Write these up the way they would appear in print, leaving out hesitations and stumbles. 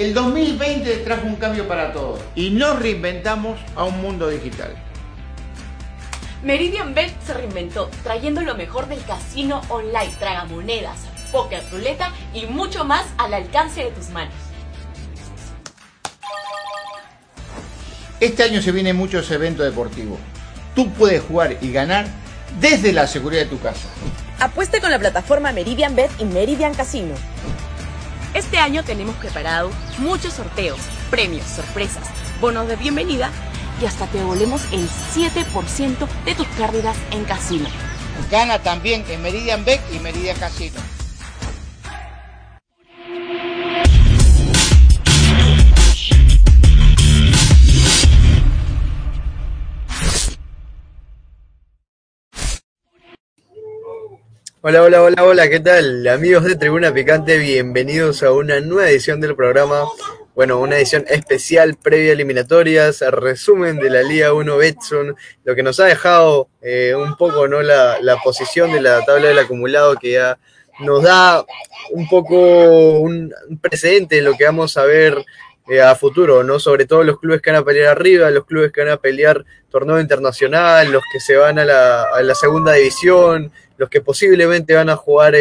El 2020 trajo un cambio para todos y nos reinventamos a un mundo digital. Meridian Bet se reinventó trayendo lo mejor del casino online, tragamonedas, póker, ruleta y mucho más al alcance de tus manos. Este año se vienen muchos eventos deportivos. Tú puedes jugar y ganar desde la seguridad de tu casa. Apuesta con la plataforma Meridian Bet y Meridian Casino. Este año tenemos preparado muchos sorteos, premios, sorpresas, bonos de bienvenida y hasta te devolvemos el 7% de tus pérdidas en casino. Gana también en Meridian Bet y Meridian Casino. Hola, hola, hola, hola, ¿qué tal? Amigos de Tribuna Picante, bienvenidos a una nueva edición del programa. Bueno, una edición especial previa a eliminatorias, a resumen de la Liga 1 Betsson, lo que nos ha dejado un poco, ¿no?, la posición de la tabla del acumulado, que ya nos da un poco un precedente de lo que vamos a ver a futuro, ¿no? Sobre todo los clubes que van a pelear arriba, los clubes que van a pelear torneo internacional, los que se van a la segunda división, los que posiblemente van a jugar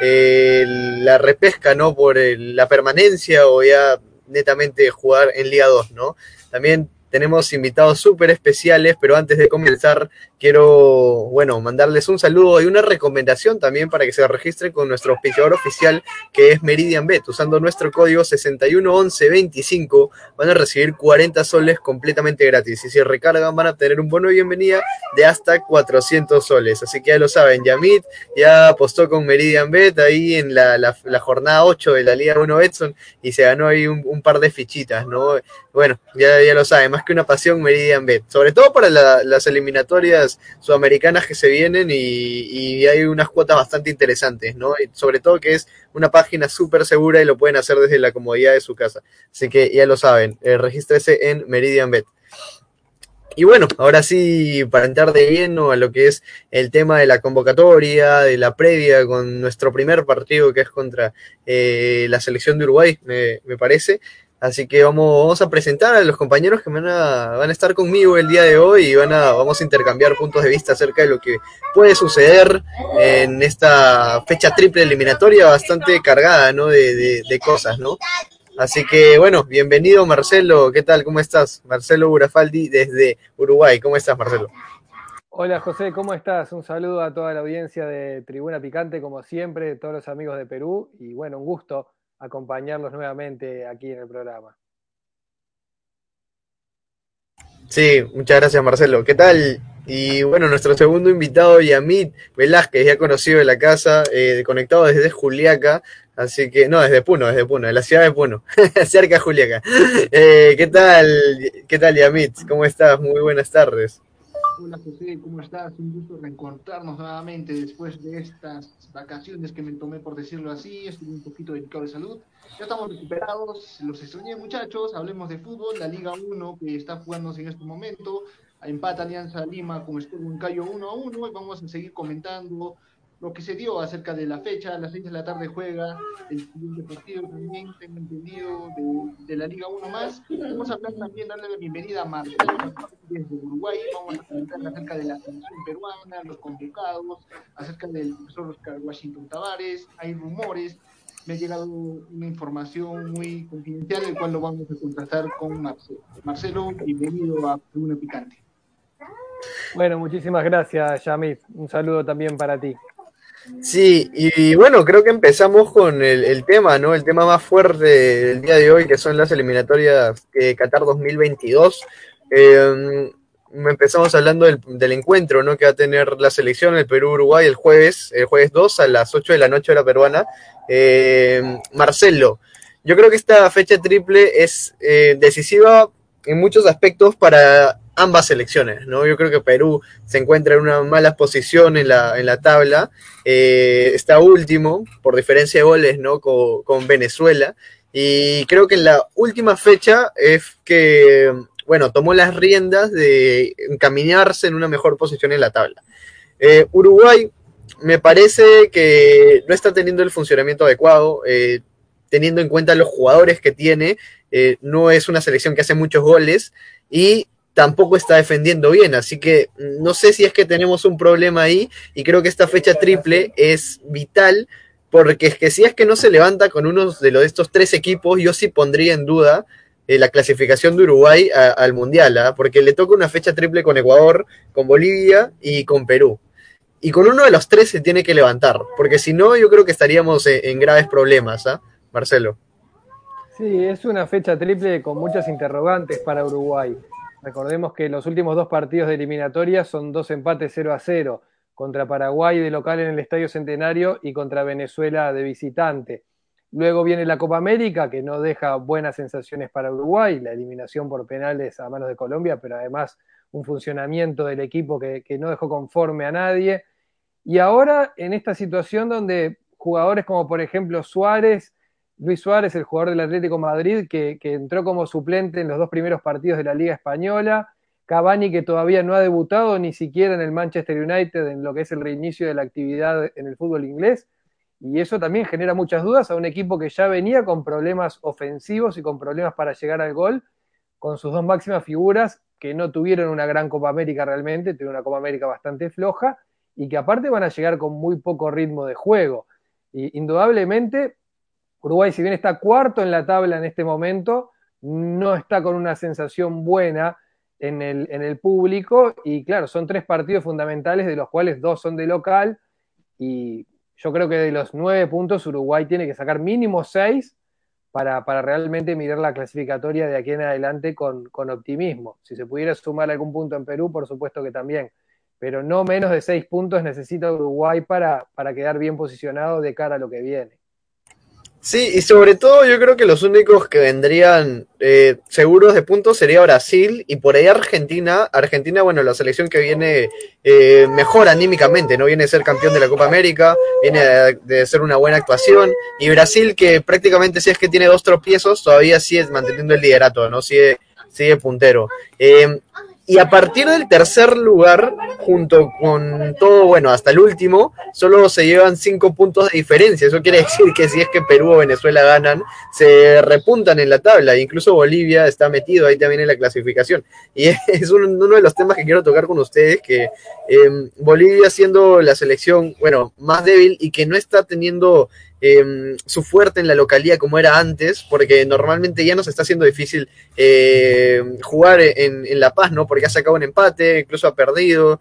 la repesca, ¿no?, por la permanencia, o ya netamente jugar en Liga 2, ¿no? También tenemos invitados súper especiales, pero antes de comenzar quiero, bueno, mandarles un saludo y una recomendación también para que se registren con nuestro auspiciador oficial, que es Meridian Bet. Usando nuestro código 611125 van a recibir 40 soles completamente gratis, y si recargan van a tener un bono de bienvenida de hasta 400 soles, así que ya lo saben, Yamit ya apostó con Meridian Bet ahí en la jornada 8 de la Liga 1 Betsson y se ganó ahí un par de fichitas, ¿no? Bueno, ya lo saben, más que una pasión, Meridian Bet, sobre todo para las eliminatorias sudamericanas que se vienen, y hay unas cuotas bastante interesantes, ¿no? Y sobre todo que es una página súper segura y lo pueden hacer desde la comodidad de su casa, así que ya lo saben, regístrese en Meridian Bet. Y bueno, ahora sí, para entrar de lleno a lo que es el tema de la convocatoria, de la previa con nuestro primer partido, que es contra la selección de Uruguay, me parece. Así que vamos a presentar a los compañeros que van a estar conmigo el día de hoy, y vamos a intercambiar puntos de vista acerca de lo que puede suceder en esta fecha triple eliminatoria bastante cargada, ¿no?, de cosas, ¿no? Así que, bueno, bienvenido Marcelo, ¿qué tal? ¿Cómo estás? Marcelo Barufaldi desde Uruguay, ¿cómo estás, Marcelo? Hola José, ¿cómo estás? Un saludo a toda la audiencia de Tribuna Picante, como siempre, todos los amigos de Perú, y bueno, un gusto acompañarlos nuevamente aquí en el programa. Sí, muchas gracias Marcelo. ¿Qué tal? Y bueno, nuestro segundo invitado, Yamit Velázquez, ya conocido de la casa, conectado desde Juliaca, así que, no, desde Puno, de la ciudad de Puno, cerca de Juliaca. ¿Qué tal Yamit? ¿Cómo estás? Muy buenas tardes. Hola José, ¿cómo estás? Un gusto reencontrarnos nuevamente después de estas vacaciones que me tomé, por decirlo así. Estuve un poquito delicado de salud, ya estamos recuperados, los extrañé muchachos. Hablemos de fútbol, la Liga 1 que está jugándose en este momento, empata Alianza Lima con Sporting Cristal 1-1, y vamos a seguir comentando lo que se dio acerca de la fecha. A las 6 de la tarde juega el siguiente partido también, tengo entendido, de la Liga 1 más. Vamos a hablar también, darle la bienvenida a Marcelo desde Uruguay. Vamos a comentar acerca de la selección peruana, los convocados, acerca del profesor Óscar Washington Tabárez. Hay rumores, me ha llegado una información muy confidencial, el cual lo vamos a contrastar con Marcelo. Marcelo, bienvenido a Tribuna Picante. Bueno, muchísimas gracias, Yamit. Un saludo también para ti. Sí, y bueno, creo que empezamos con el tema, ¿no? El tema más fuerte del día de hoy, que son las eliminatorias Qatar 2022. Empezamos hablando del encuentro, ¿no?, que va a tener la selección, el Perú-Uruguay, el jueves 2 a las 8 de la noche hora peruana. Marcelo, yo creo que esta fecha triple es decisiva en muchos aspectos para ambas selecciones, ¿no? Yo creo que Perú se encuentra en una mala posición en la tabla, está último por diferencia de goles, ¿no?, con Venezuela, y creo que en la última fecha es que, bueno, tomó las riendas de encaminarse en una mejor posición en la tabla. Uruguay me parece que no está teniendo el funcionamiento adecuado, teniendo en cuenta los jugadores que tiene, no es una selección que hace muchos goles y tampoco está defendiendo bien, así que no sé si es que tenemos un problema ahí, y creo que esta fecha triple es vital, porque es que si es que no se levanta con uno de estos tres equipos, yo sí pondría en duda la clasificación de Uruguay al Mundial, porque le toca una fecha triple con Ecuador, con Bolivia y con Perú. Y con uno de los tres se tiene que levantar, porque si no yo creo que estaríamos en graves problemas, Marcelo. Sí, es una fecha triple con muchas interrogantes para Uruguay. Recordemos que los últimos dos partidos de eliminatoria son dos empates 0-0, contra Paraguay de local en el Estadio Centenario y contra Venezuela de visitante. Luego viene la Copa América, que no deja buenas sensaciones para Uruguay, la eliminación por penales a manos de Colombia, pero además un funcionamiento del equipo que no dejó conforme a nadie. Y ahora en esta situación donde jugadores como por ejemplo Luis Suárez, el jugador del Atlético de Madrid, que entró como suplente en los dos primeros partidos de la Liga Española, Cavani, que todavía no ha debutado ni siquiera en el Manchester United, en lo que es el reinicio de la actividad en el fútbol inglés, y eso también genera muchas dudas a un equipo que ya venía con problemas ofensivos y con problemas para llegar al gol, con sus dos máximas figuras que no tuvieron una gran Copa América realmente, tuvieron una Copa América bastante floja, y que aparte van a llegar con muy poco ritmo de juego. Y indudablemente Uruguay, si bien está cuarto en la tabla en este momento, no está con una sensación buena en el público, y claro, son tres partidos fundamentales, de los cuales dos son de local, y yo creo que de los 9 puntos Uruguay tiene que sacar mínimo 6 para realmente mirar la clasificatoria de aquí en adelante con optimismo. Si se pudiera sumar algún punto en Perú, por supuesto que también, pero no menos de 6 puntos necesita Uruguay para quedar bien posicionado de cara a lo que viene. Sí, y sobre todo yo creo que los únicos que vendrían seguros de puntos sería Brasil y por ahí Argentina, bueno, la selección que viene mejor anímicamente, ¿no? Viene a ser campeón de la Copa América, viene de ser una buena actuación, y Brasil, que prácticamente si es que tiene 2 tropiezos, todavía sigue manteniendo el liderato, ¿no? Sigue puntero. Y a partir del tercer lugar, junto con todo, bueno, hasta el último, solo se llevan 5 puntos de diferencia. Eso quiere decir que si es que Perú o Venezuela ganan, se repuntan en la tabla. Incluso Bolivia está metido ahí también en la clasificación. Y es uno de los temas que quiero tocar con ustedes, que Bolivia siendo la selección, bueno, más débil y que no está teniendo su fuerte en la localía como era antes, porque normalmente ya nos está haciendo difícil jugar en La Paz, ¿no? Porque ha sacado un empate, incluso ha perdido,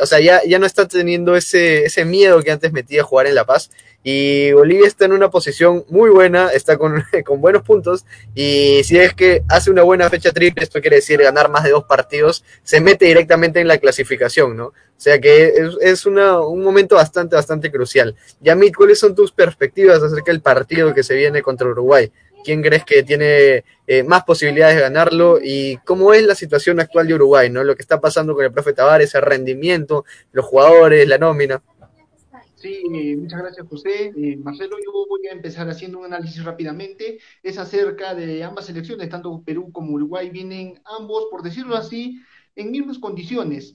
o sea, ya no está teniendo ese miedo que antes metía a jugar en La Paz, y Bolivia está en una posición muy buena, está con buenos puntos, y si es que hace una buena fecha triple, esto quiere decir ganar más de 2 partidos, se mete directamente en la clasificación, ¿no? O sea que es un momento bastante, bastante crucial. Yamit, ¿cuáles son tus perspectivas acerca del partido que se viene contra Uruguay? ¿Quién crees que tiene más posibilidades de ganarlo? ¿Y cómo es la situación actual de Uruguay, ¿no? Lo que está pasando con el profe Tabárez, el rendimiento, los jugadores, la nómina. Sí, muchas gracias, José. Marcelo, yo voy a empezar haciendo un análisis rápidamente. Es acerca de ambas selecciones, tanto Perú como Uruguay, vienen ambos, por decirlo así, en mismas condiciones.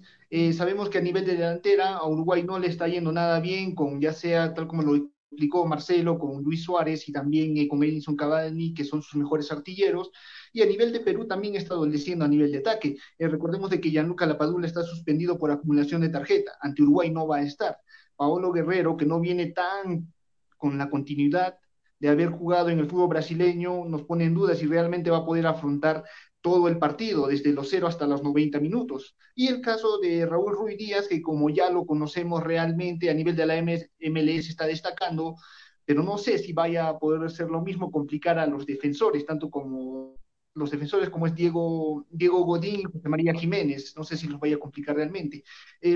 Sabemos que a nivel de delantera a Uruguay no le está yendo nada bien, con ya sea tal como lo explicó Marcelo, con Luis Suárez y también con Edinson Cavani, que son sus mejores artilleros, y a nivel de Perú también está adoleciendo a nivel de ataque. Recordemos de que Gianluca Lapadula está suspendido por acumulación de tarjeta, ante Uruguay no va a estar. Paolo Guerrero, que no viene tan con la continuidad de haber jugado en el fútbol brasileño, nos pone en duda si realmente va a poder afrontar todo el partido, desde los 0 hasta los 90 minutos. Y el caso de Raúl Ruidíaz, que como ya lo conocemos realmente a nivel de la MLS está destacando, pero no sé si vaya a poder ser lo mismo, complicar a los defensores, tanto como los defensores como es Diego Godín y José María Jiménez, no sé si los vaya a complicar realmente,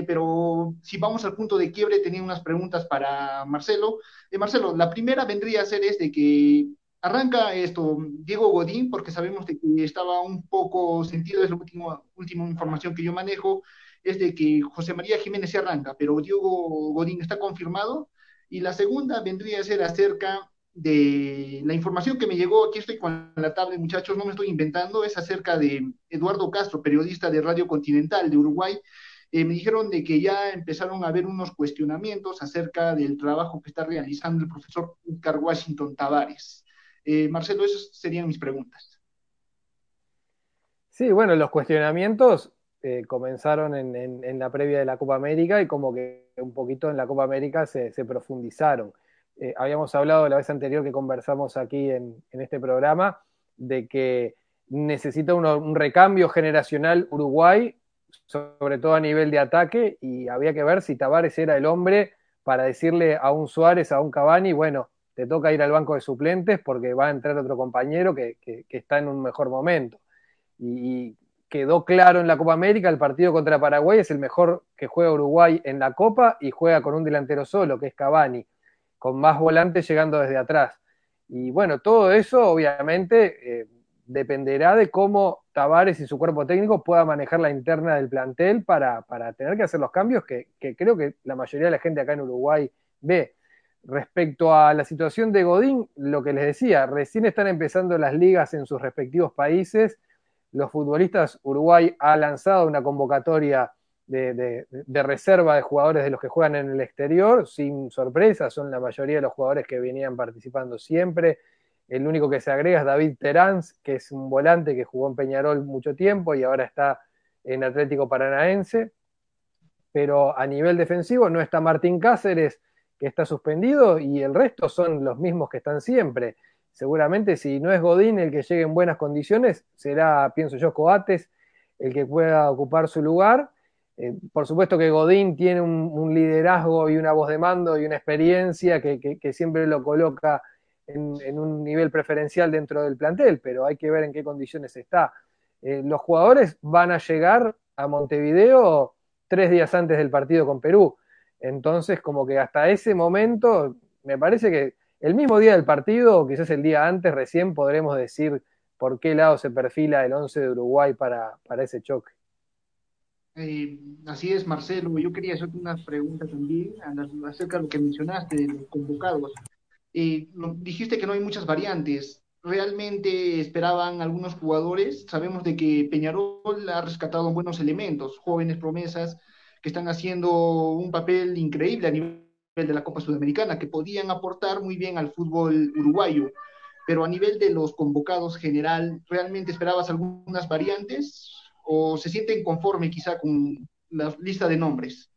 pero si vamos al punto de quiebre, tenía unas preguntas para Marcelo. Marcelo, la primera vendría a ser es de que arranca esto, Diego Godín, porque sabemos de que estaba un poco sentido, es la última información que yo manejo, es de que José María Jiménez se arranca, pero Diego Godín está confirmado. Y la segunda vendría a ser acerca de la información que me llegó, aquí estoy con la tabla, muchachos, no me estoy inventando, es acerca de Eduardo Castro, periodista de Radio Continental de Uruguay. Me dijeron de que ya empezaron a haber unos cuestionamientos acerca del trabajo que está realizando el profesor Óscar Washington Tabárez. Marcelo, esas serían mis preguntas. Sí, bueno, los cuestionamientos comenzaron en la previa de la Copa América y como que un poquito en la Copa América se profundizaron. Habíamos hablado la vez anterior que conversamos aquí en este programa de que necesita un recambio generacional Uruguay, sobre todo a nivel de ataque, y había que ver si Tabárez era el hombre para decirle a un Suárez, a un Cavani, bueno, te toca ir al banco de suplentes porque va a entrar otro compañero que está en un mejor momento. Y quedó claro en la Copa América, el partido contra Paraguay es el mejor que juega Uruguay en la Copa y juega con un delantero solo, que es Cavani, con más volantes llegando desde atrás. Y bueno, todo eso obviamente dependerá de cómo Tabárez y su cuerpo técnico pueda manejar la interna del plantel para tener que hacer los cambios que creo que la mayoría de la gente acá en Uruguay ve. Respecto a la situación de Godín, lo que les decía, recién están empezando las ligas en sus respectivos países, los futbolistas, Uruguay ha lanzado una convocatoria de reserva de jugadores de los que juegan en el exterior, sin sorpresa, son la mayoría de los jugadores que venían participando siempre. El único que se agrega es David Terans, que es un volante que jugó en Peñarol mucho tiempo y ahora está en Atlético Paranaense. Pero a nivel defensivo no está Martín Cáceres, que está suspendido, y el resto son los mismos que están siempre. Seguramente si no es Godín el que llegue en buenas condiciones, será, pienso yo, Coates el que pueda ocupar su lugar. Por supuesto que Godín tiene un liderazgo y una voz de mando y una experiencia que siempre lo coloca en un nivel preferencial dentro del plantel, pero hay que ver en qué condiciones está. Los jugadores van a llegar a Montevideo 3 días antes del partido con Perú, entonces como que hasta ese momento me parece que el mismo día del partido o quizás el día antes recién podremos decir por qué lado se perfila el 11 de Uruguay para ese choque. Así es, Marcelo, yo quería hacerte una pregunta también acerca de lo que mencionaste de los convocados. Dijiste que no hay muchas variantes. ¿Realmente esperaban algunos jugadores? Sabemos de que Peñarol ha rescatado buenos elementos, jóvenes promesas que están haciendo un papel increíble a nivel de la Copa Sudamericana, que podían aportar muy bien al fútbol uruguayo. Pero a nivel de los convocados general, ¿realmente esperabas algunas variantes? ¿O se sienten conformes quizá con la lista de nombres?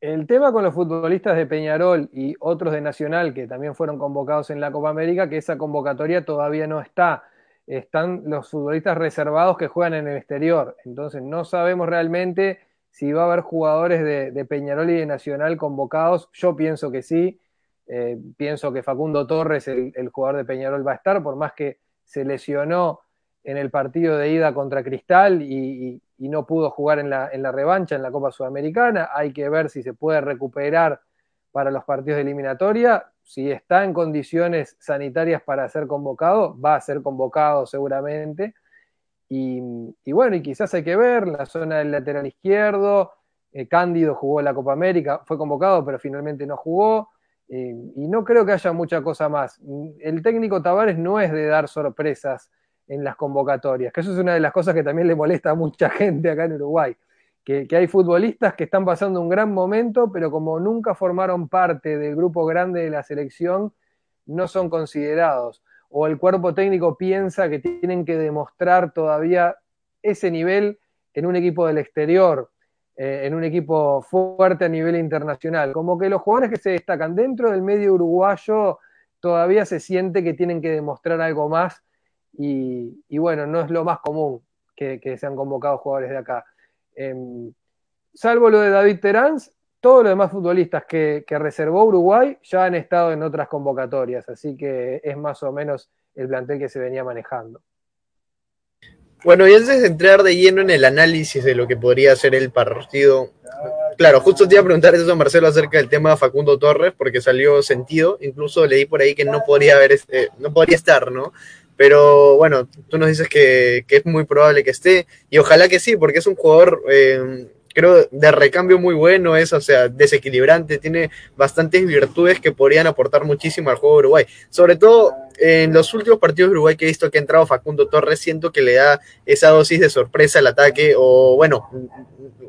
El tema con los futbolistas de Peñarol y otros de Nacional que también fueron convocados en la Copa América, que esa convocatoria todavía no está. Están los futbolistas reservados que juegan en el exterior. Entonces no sabemos realmente si va a haber jugadores de Peñarol y de Nacional convocados. Yo pienso que sí. Pienso que Facundo Torres, el jugador de Peñarol, va a estar, por más que se lesionó en el partido de ida contra Cristal y no pudo jugar en la revancha, en la Copa Sudamericana. Hay que ver si se puede recuperar para los partidos de eliminatoria. Si está en condiciones sanitarias para ser convocado, va a ser convocado seguramente. Y bueno, y quizás hay que ver la zona del lateral izquierdo. Cándido jugó la Copa América, fue convocado, pero finalmente no jugó. Y no creo que haya mucha cosa más. El técnico Tabárez no es de dar sorpresas en las convocatorias, que eso es una de las cosas que también le molesta a mucha gente acá en Uruguay, que hay futbolistas que están pasando un gran momento, pero como nunca formaron parte del grupo grande de la selección, no son considerados, o el cuerpo técnico piensa que tienen que demostrar todavía ese nivel en un equipo del exterior, en un equipo fuerte a nivel internacional, como que los jugadores que se destacan dentro del medio uruguayo todavía se siente que tienen que demostrar algo más. Y bueno, no es lo más común que sean convocados jugadores de acá. Salvo lo de David Terans, todos los demás futbolistas que reservó Uruguay ya han estado en otras convocatorias, así que es más o menos el plantel que se venía manejando. Bueno, y antes de entrar de lleno en el análisis de lo que podría ser el partido, claro, justo te iba a preguntar eso, Marcelo, acerca del tema de Facundo Torres, porque salió sentido, incluso leí por ahí que no podría estar, ¿no? Pero bueno, tú nos dices que es muy probable que esté, y ojalá que sí, porque es un jugador, creo, de recambio muy bueno, es, o sea, desequilibrante, tiene bastantes virtudes que podrían aportar muchísimo al juego de Uruguay. Sobre todo, en los últimos partidos de Uruguay que he visto que ha entrado Facundo Torres, siento que le da esa dosis de sorpresa al ataque, o bueno,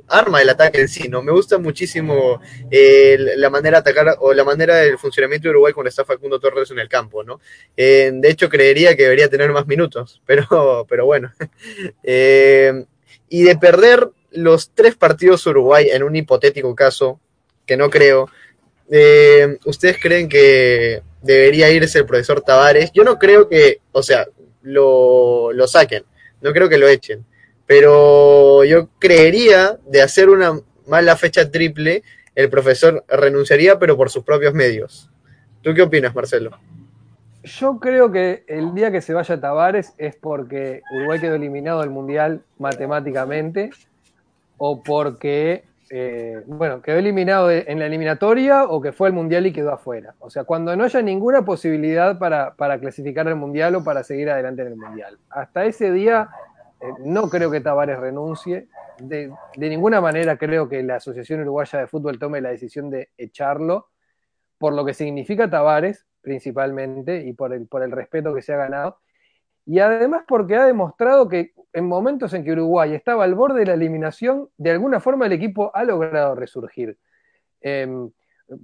arma el ataque en sí, ¿no? Me gusta muchísimo la manera de atacar o la manera del funcionamiento de Uruguay cuando está Facundo Torres en el campo, ¿no? De hecho, creería que debería tener más minutos, pero bueno. Y de perder los 3 partidos Uruguay en un hipotético caso, que no creo, ¿ustedes creen que debería irse el profesor Tabárez? Yo no creo que, o sea, lo saquen, no creo que lo echen, pero yo creería de hacer una mala fecha triple, el profesor renunciaría, pero por sus propios medios. ¿Tú qué opinas, Marcelo? Yo creo que el día que se vaya Tabárez es porque Uruguay quedó eliminado del Mundial matemáticamente, o porque, bueno, quedó eliminado en la eliminatoria, o que fue al Mundial y quedó afuera. O sea, cuando no haya ninguna posibilidad para clasificar al Mundial o para seguir adelante en el Mundial. Hasta ese día no creo que Tabárez renuncie. De ninguna manera creo que la Asociación Uruguaya de Fútbol tome la decisión de echarlo, por lo que significa Tabárez, principalmente, y por el respeto que se ha ganado, y además porque ha demostrado que en momentos en que Uruguay estaba al borde de la eliminación, de alguna forma el equipo ha logrado resurgir.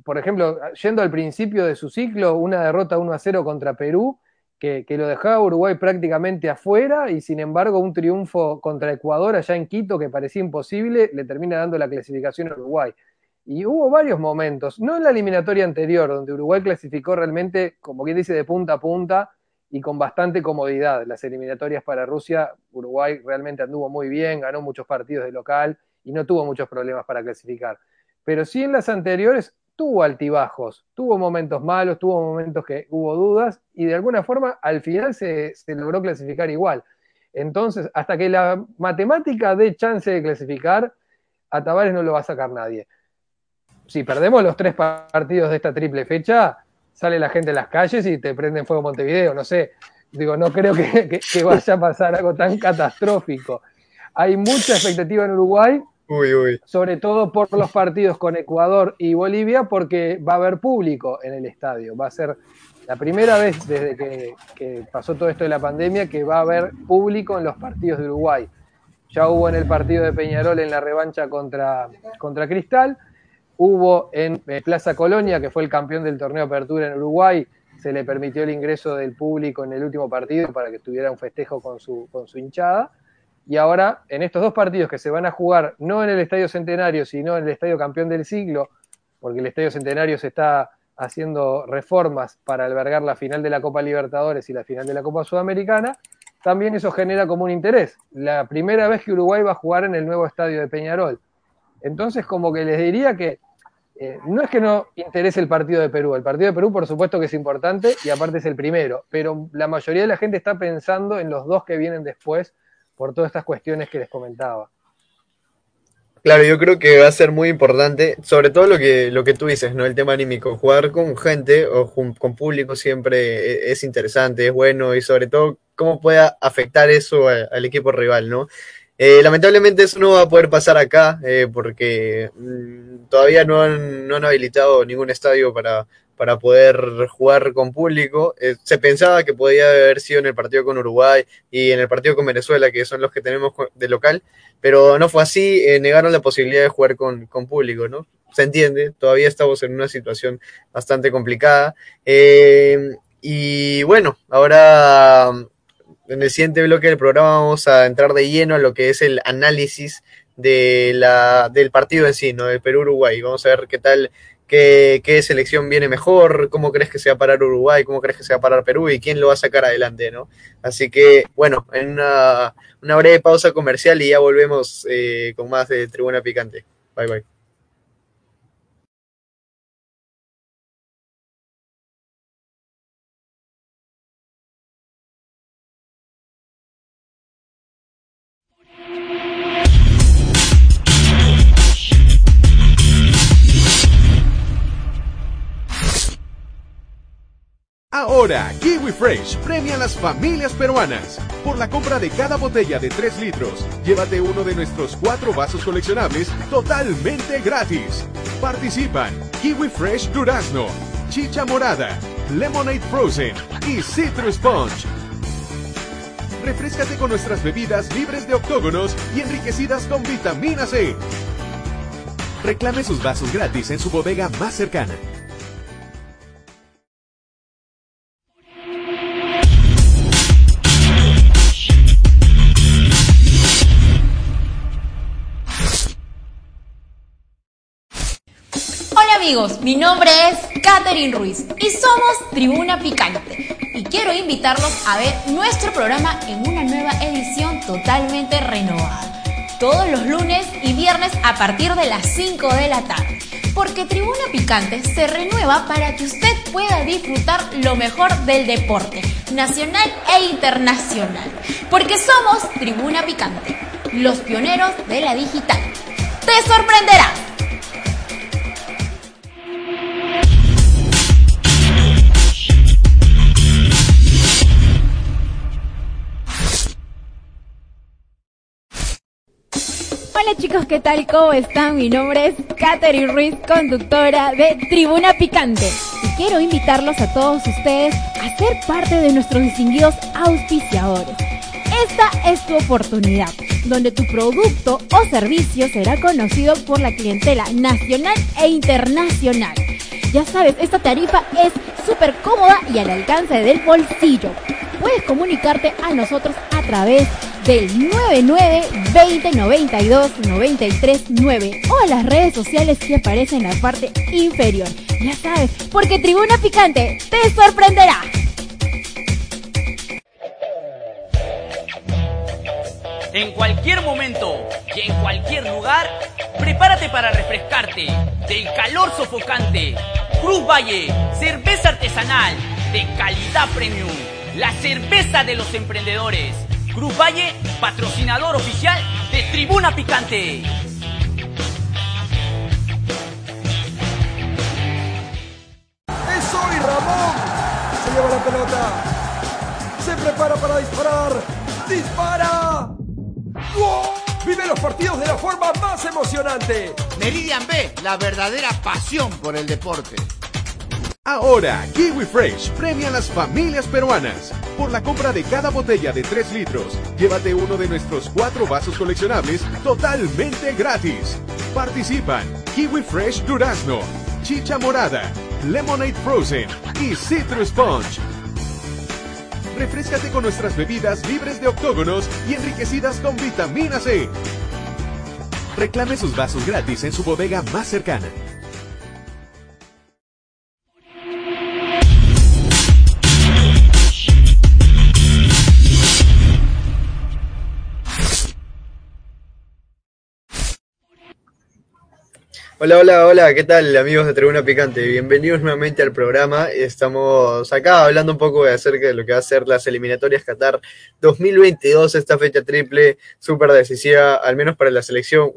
Por ejemplo, yendo al principio de su ciclo, una derrota 1-0 contra Perú, que lo dejaba Uruguay prácticamente afuera, y sin embargo un triunfo contra Ecuador allá en Quito, que parecía imposible, le termina dando la clasificación a Uruguay. Y hubo varios momentos, no en la eliminatoria anterior, donde Uruguay clasificó realmente, como quien dice, de punta a punta y con bastante comodidad. Las eliminatorias para Rusia, Uruguay realmente anduvo muy bien, ganó muchos partidos de local y no tuvo muchos problemas para clasificar. Pero sí en las anteriores tuvo altibajos, tuvo momentos malos, tuvo momentos que hubo dudas, y de alguna forma al final se logró clasificar igual. Entonces, hasta que la matemática dé chance de clasificar, a Tabárez no lo va a sacar nadie. Si perdemos los 3 partidos de esta triple fecha, sale la gente a las calles y te prenden fuego Montevideo, no sé. Digo, no creo que vaya a pasar algo tan catastrófico. Hay mucha expectativa en Uruguay, sobre todo por los partidos con Ecuador y Bolivia, porque va a haber público en el estadio. Va a ser la primera vez desde que pasó todo esto de la pandemia que va a haber público en los partidos de Uruguay. Ya hubo en el partido de Peñarol en la revancha contra Cristal. Hubo en Plaza Colonia, que fue el campeón del torneo Apertura en Uruguay, se le permitió el ingreso del público en el último partido para que tuviera un festejo con su hinchada. Y ahora, en estos 2 partidos que se van a jugar, no en el Estadio Centenario, sino en el Estadio Campeón del Siglo, porque el Estadio Centenario se está haciendo reformas para albergar la final de la Copa Libertadores y la final de la Copa Sudamericana, también eso genera como un interés. La primera vez que Uruguay va a jugar en el nuevo estadio de Peñarol. Entonces, como que les diría que no es que no interese el partido de Perú. El partido de Perú, por supuesto que es importante, y aparte es el primero, pero la mayoría de la gente está pensando en los 2 que vienen después por todas estas cuestiones que les comentaba. Claro, yo creo que va a ser muy importante, sobre todo lo que tú dices, ¿no? El tema anímico. Jugar con gente o con público siempre es interesante, es bueno, y sobre todo cómo pueda afectar eso al equipo rival, ¿no? Lamentablemente eso no va a poder pasar acá, porque todavía no han habilitado ningún estadio para poder jugar con público. Se pensaba que podía haber sido en el partido con Uruguay y en el partido con Venezuela, que son los que tenemos de local, pero no fue así. Negaron la posibilidad de jugar con público, ¿no? Se entiende, todavía estamos en una situación bastante complicada. Y bueno, ahora en el siguiente bloque del programa vamos a entrar de lleno a lo que es el análisis del partido en sí, ¿no? De Perú-Uruguay. Vamos a ver qué tal, qué selección viene mejor, cómo crees que se va a parar Uruguay, cómo crees que se va a parar Perú y quién lo va a sacar adelante, ¿no? Así que, bueno, en una breve pausa comercial y ya volvemos con más de Tribuna Picante. Bye, bye. Ahora, Kiwi Fresh premia a las familias peruanas. Por la compra de cada botella de 3 litros, llévate uno de nuestros 4 vasos coleccionables totalmente gratis. Participan Kiwi Fresh Durazno, Chicha Morada, Lemonade Frozen y Citrus Sponge. Refrescate con nuestras bebidas libres de octógonos y enriquecidas con vitamina C. Reclame sus vasos gratis en su bodega más cercana. Hola amigos, mi nombre es Katherine Ruiz y somos Tribuna Picante. Y quiero invitarlos a ver nuestro programa en una nueva edición totalmente renovada. Todos los lunes y viernes a partir de las 5 de la tarde. Porque Tribuna Picante se renueva para que usted pueda disfrutar lo mejor del deporte, nacional e internacional. Porque somos Tribuna Picante, los pioneros de la digital. ¡Te sorprenderá! Hola chicos, ¿qué tal? ¿Cómo están? Mi nombre es Katherine Ruiz, conductora de Tribuna Picante. Y quiero invitarlos a todos ustedes a ser parte de nuestros distinguidos auspiciadores. Esta es tu oportunidad, donde tu producto o servicio será conocido por la clientela nacional e internacional. Ya sabes, esta tarifa es súper cómoda y al alcance del bolsillo. Puedes comunicarte a nosotros a través del 99 20 92 939 o a las redes sociales que aparecen en la parte inferior. Ya sabes, porque Tribuna Picante te sorprenderá. En cualquier momento y en cualquier lugar, prepárate para refrescarte del calor sofocante. Cruz Valle, cerveza artesanal de calidad premium, la cerveza de los emprendedores. Cruz Valle, patrocinador oficial de Tribuna Picante. Es hoy Ramón. Se lleva la pelota. Se prepara para disparar. ¡Dispara! ¡Wow! Vive los partidos de la forma más emocionante. Meridian Bet, la verdadera pasión por el deporte. Ahora, Kiwi Fresh premia a las familias peruanas. Por la compra de cada botella de 3 litros, llévate uno de nuestros 4 vasos coleccionables totalmente gratis. Participan Kiwi Fresh Durazno, Chicha Morada, Lemonade Frozen y Citrus Sponge. Refrescate con nuestras bebidas libres de octógonos y enriquecidas con vitamina C. Reclame sus vasos gratis en su bodega más cercana. Hola, hola, hola, ¿qué tal amigos de Tribuna Picante? Bienvenidos nuevamente al programa. Estamos acá hablando un poco acerca de lo que va a ser las eliminatorias Qatar 2022, esta fecha triple súper decisiva, al menos para la selección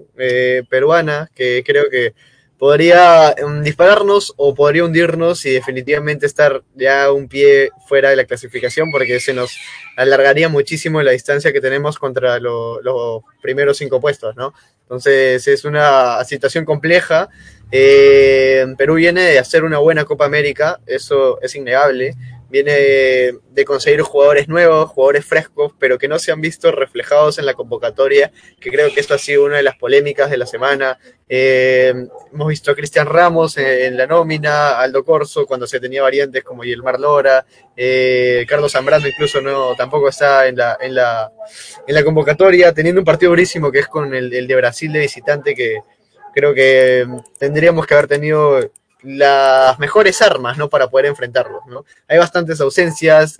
peruana, que creo que podría dispararnos o podría hundirnos y definitivamente estar ya un pie fuera de la clasificación, porque se nos alargaría muchísimo la distancia que tenemos contra los primeros 5 puestos, ¿no? Entonces es una situación compleja. Perú viene de hacer una buena Copa América, eso es innegable. Viene de conseguir jugadores nuevos, jugadores frescos, pero que no se han visto reflejados en la convocatoria, que creo que esto ha sido una de las polémicas de la semana. Hemos visto a Cristian Ramos en la nómina, Aldo Corzo cuando se tenía variantes como Yelmar Lora, Carlos Zambrano incluso no tampoco está en la convocatoria, teniendo un partido durísimo que es con el de Brasil de visitante, que creo que tendríamos que haber tenido las mejores armas, ¿no?, para poder enfrentarlos, ¿no? Hay bastantes ausencias,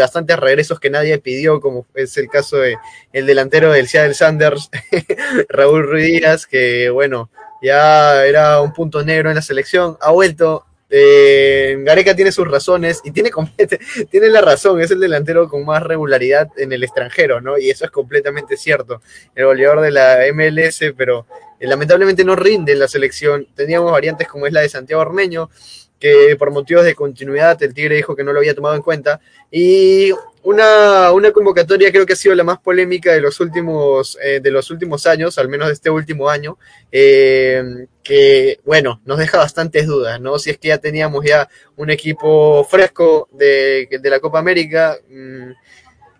bastantes regresos que nadie pidió, como es el caso del delantero del Seattle Sanders, Raúl Ruidíaz, que bueno, ya era un punto negro en la selección, ha vuelto. Gareca tiene sus razones y tiene la razón, es el delantero con más regularidad en el extranjero, ¿no? Y eso es completamente cierto, el goleador de la MLS, pero lamentablemente no rinde en la selección. Teníamos variantes como es la de Santiago Ormeño, que por motivos de continuidad el Tigre dijo que no lo había tomado en cuenta. Y una convocatoria creo que ha sido la más polémica de los últimos años, al menos de este último año, que bueno, nos deja bastantes dudas, ¿no? Si es que ya teníamos ya un equipo fresco de la Copa América,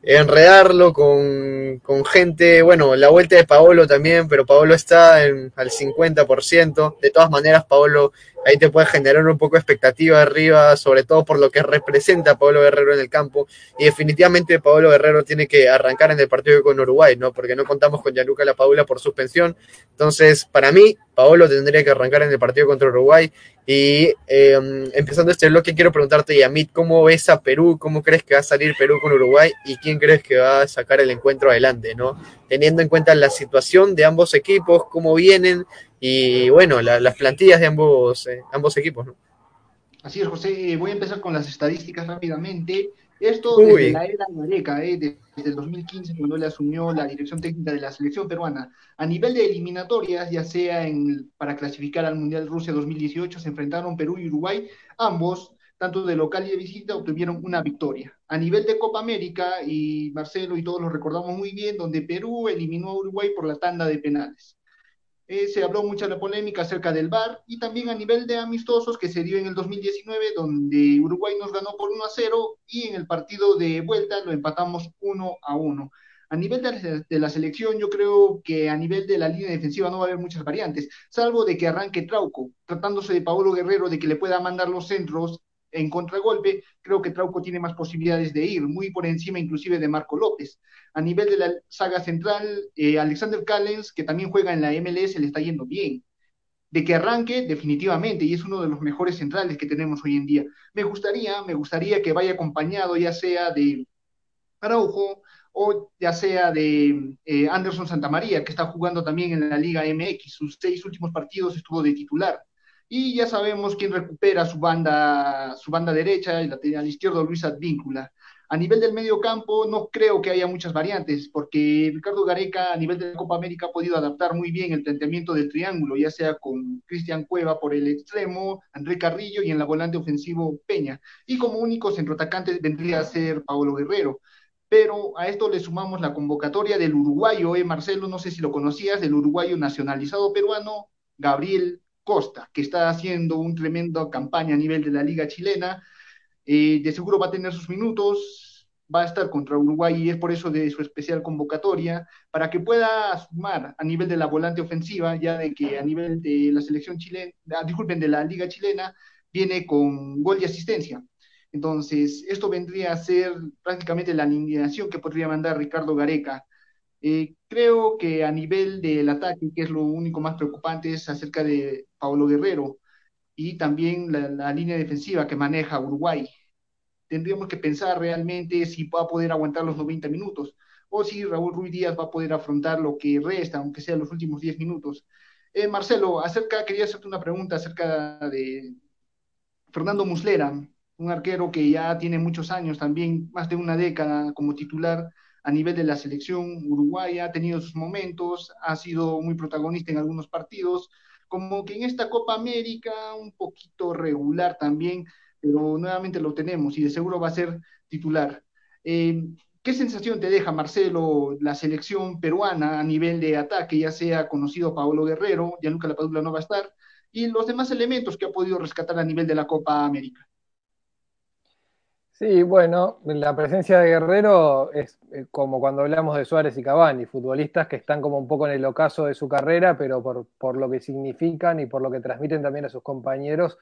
enredarlo con gente, bueno, la vuelta de Paolo también, pero Paolo está al 50%, de todas maneras Paolo ahí te puede generar un poco de expectativa arriba, sobre todo por lo que representa a Paolo Guerrero en el campo, y definitivamente Paolo Guerrero tiene que arrancar en el partido con Uruguay, ¿no? Porque no contamos con Gianluca Lapadula por suspensión, entonces para mí Paolo tendría que arrancar en el partido contra Uruguay. Y empezando este bloque, quiero preguntarte, Yamit, ¿cómo ves a Perú? ¿Cómo crees que va a salir Perú con Uruguay? ¿Y quién crees que va a sacar el encuentro adelante, ¿no? Teniendo en cuenta la situación de ambos equipos, cómo vienen y, bueno, las plantillas de ambos equipos, ¿no? Así es, José. Voy a empezar con las estadísticas rápidamente. Esto desde la era Gareca, desde el 2015, cuando él asumió la dirección técnica de la selección peruana. A nivel de eliminatorias, ya sea para clasificar al Mundial Rusia 2018, se enfrentaron Perú y Uruguay. Ambos, tanto de local y de visita, obtuvieron una victoria. A nivel de Copa América, y Marcelo y todos lo recordamos muy bien, donde Perú eliminó a Uruguay por la tanda de penales. Se habló mucha la polémica acerca del VAR, y también a nivel de amistosos que se dio en el 2019, donde Uruguay nos ganó por 1-0 y en el partido de vuelta lo empatamos 1-1. A nivel de la selección, yo creo que a nivel de la línea defensiva no va a haber muchas variantes, salvo de que arranque Trauco, tratándose de Paolo Guerrero, de que le pueda mandar los centros en contragolpe. Creo que Trauco tiene más posibilidades de ir, muy por encima inclusive de Marco López. A nivel de la saga central, Alexander Callens, que también juega en la MLS, le está yendo bien. De que arranque, definitivamente, y es uno de los mejores centrales que tenemos hoy en día. Me gustaría que vaya acompañado ya sea de Araujo o ya sea de Anderson Santamaría, que está jugando también en la Liga MX. Sus 6 últimos partidos estuvo de titular. Y ya sabemos quién recupera su banda derecha, el lateral izquierdo, Luis Advíncula. A nivel del medio campo, no creo que haya muchas variantes, porque Ricardo Gareca, a nivel de la Copa América, ha podido adaptar muy bien el planteamiento del triángulo, ya sea con Cristian Cueva por el extremo, André Carrillo, y en la volante ofensivo, Peña. Y como único centroatacante vendría a ser Paolo Guerrero. Pero a esto le sumamos la convocatoria del uruguayo, Marcelo, no sé si lo conocías, del uruguayo nacionalizado peruano, Gabriel Costa, que está haciendo una tremenda campaña a nivel de la liga chilena. De seguro va a tener sus minutos, va a estar contra Uruguay, y es por eso de su especial convocatoria, para que pueda sumar a nivel de la volante ofensiva, ya de que a nivel de la selección chilena, de la liga chilena, viene con gol y asistencia. Entonces, esto vendría a ser prácticamente la alineación que podría mandar Ricardo Gareca. Creo que a nivel del ataque, que es lo único más preocupante, es acerca de Paolo Guerrero y también la línea defensiva que maneja Uruguay. Tendríamos que pensar realmente si va a poder aguantar los 90 minutos o si Raúl Ruidíaz va a poder afrontar lo que resta, aunque sea los últimos 10 minutos. Marcelo, quería hacerte una pregunta acerca de Fernando Muslera, un arquero que ya tiene muchos años también, más de una década como titular. A nivel de la selección uruguaya, ha tenido sus momentos, ha sido muy protagonista en algunos partidos, como que en esta Copa América un poquito regular también, pero nuevamente lo tenemos y de seguro va a ser titular. ¿Qué sensación te deja, Marcelo, la selección peruana a nivel de ataque, ya sea conocido Paolo Guerrero, Gianluca Lapadula no va a estar, y los demás elementos que ha podido rescatar a nivel de la Copa América? Sí, bueno, la presencia de Guerrero es como cuando hablamos de Suárez y Cavani, futbolistas que están como un poco en el ocaso de su carrera, pero por lo que significan y por lo que transmiten también a sus compañeros,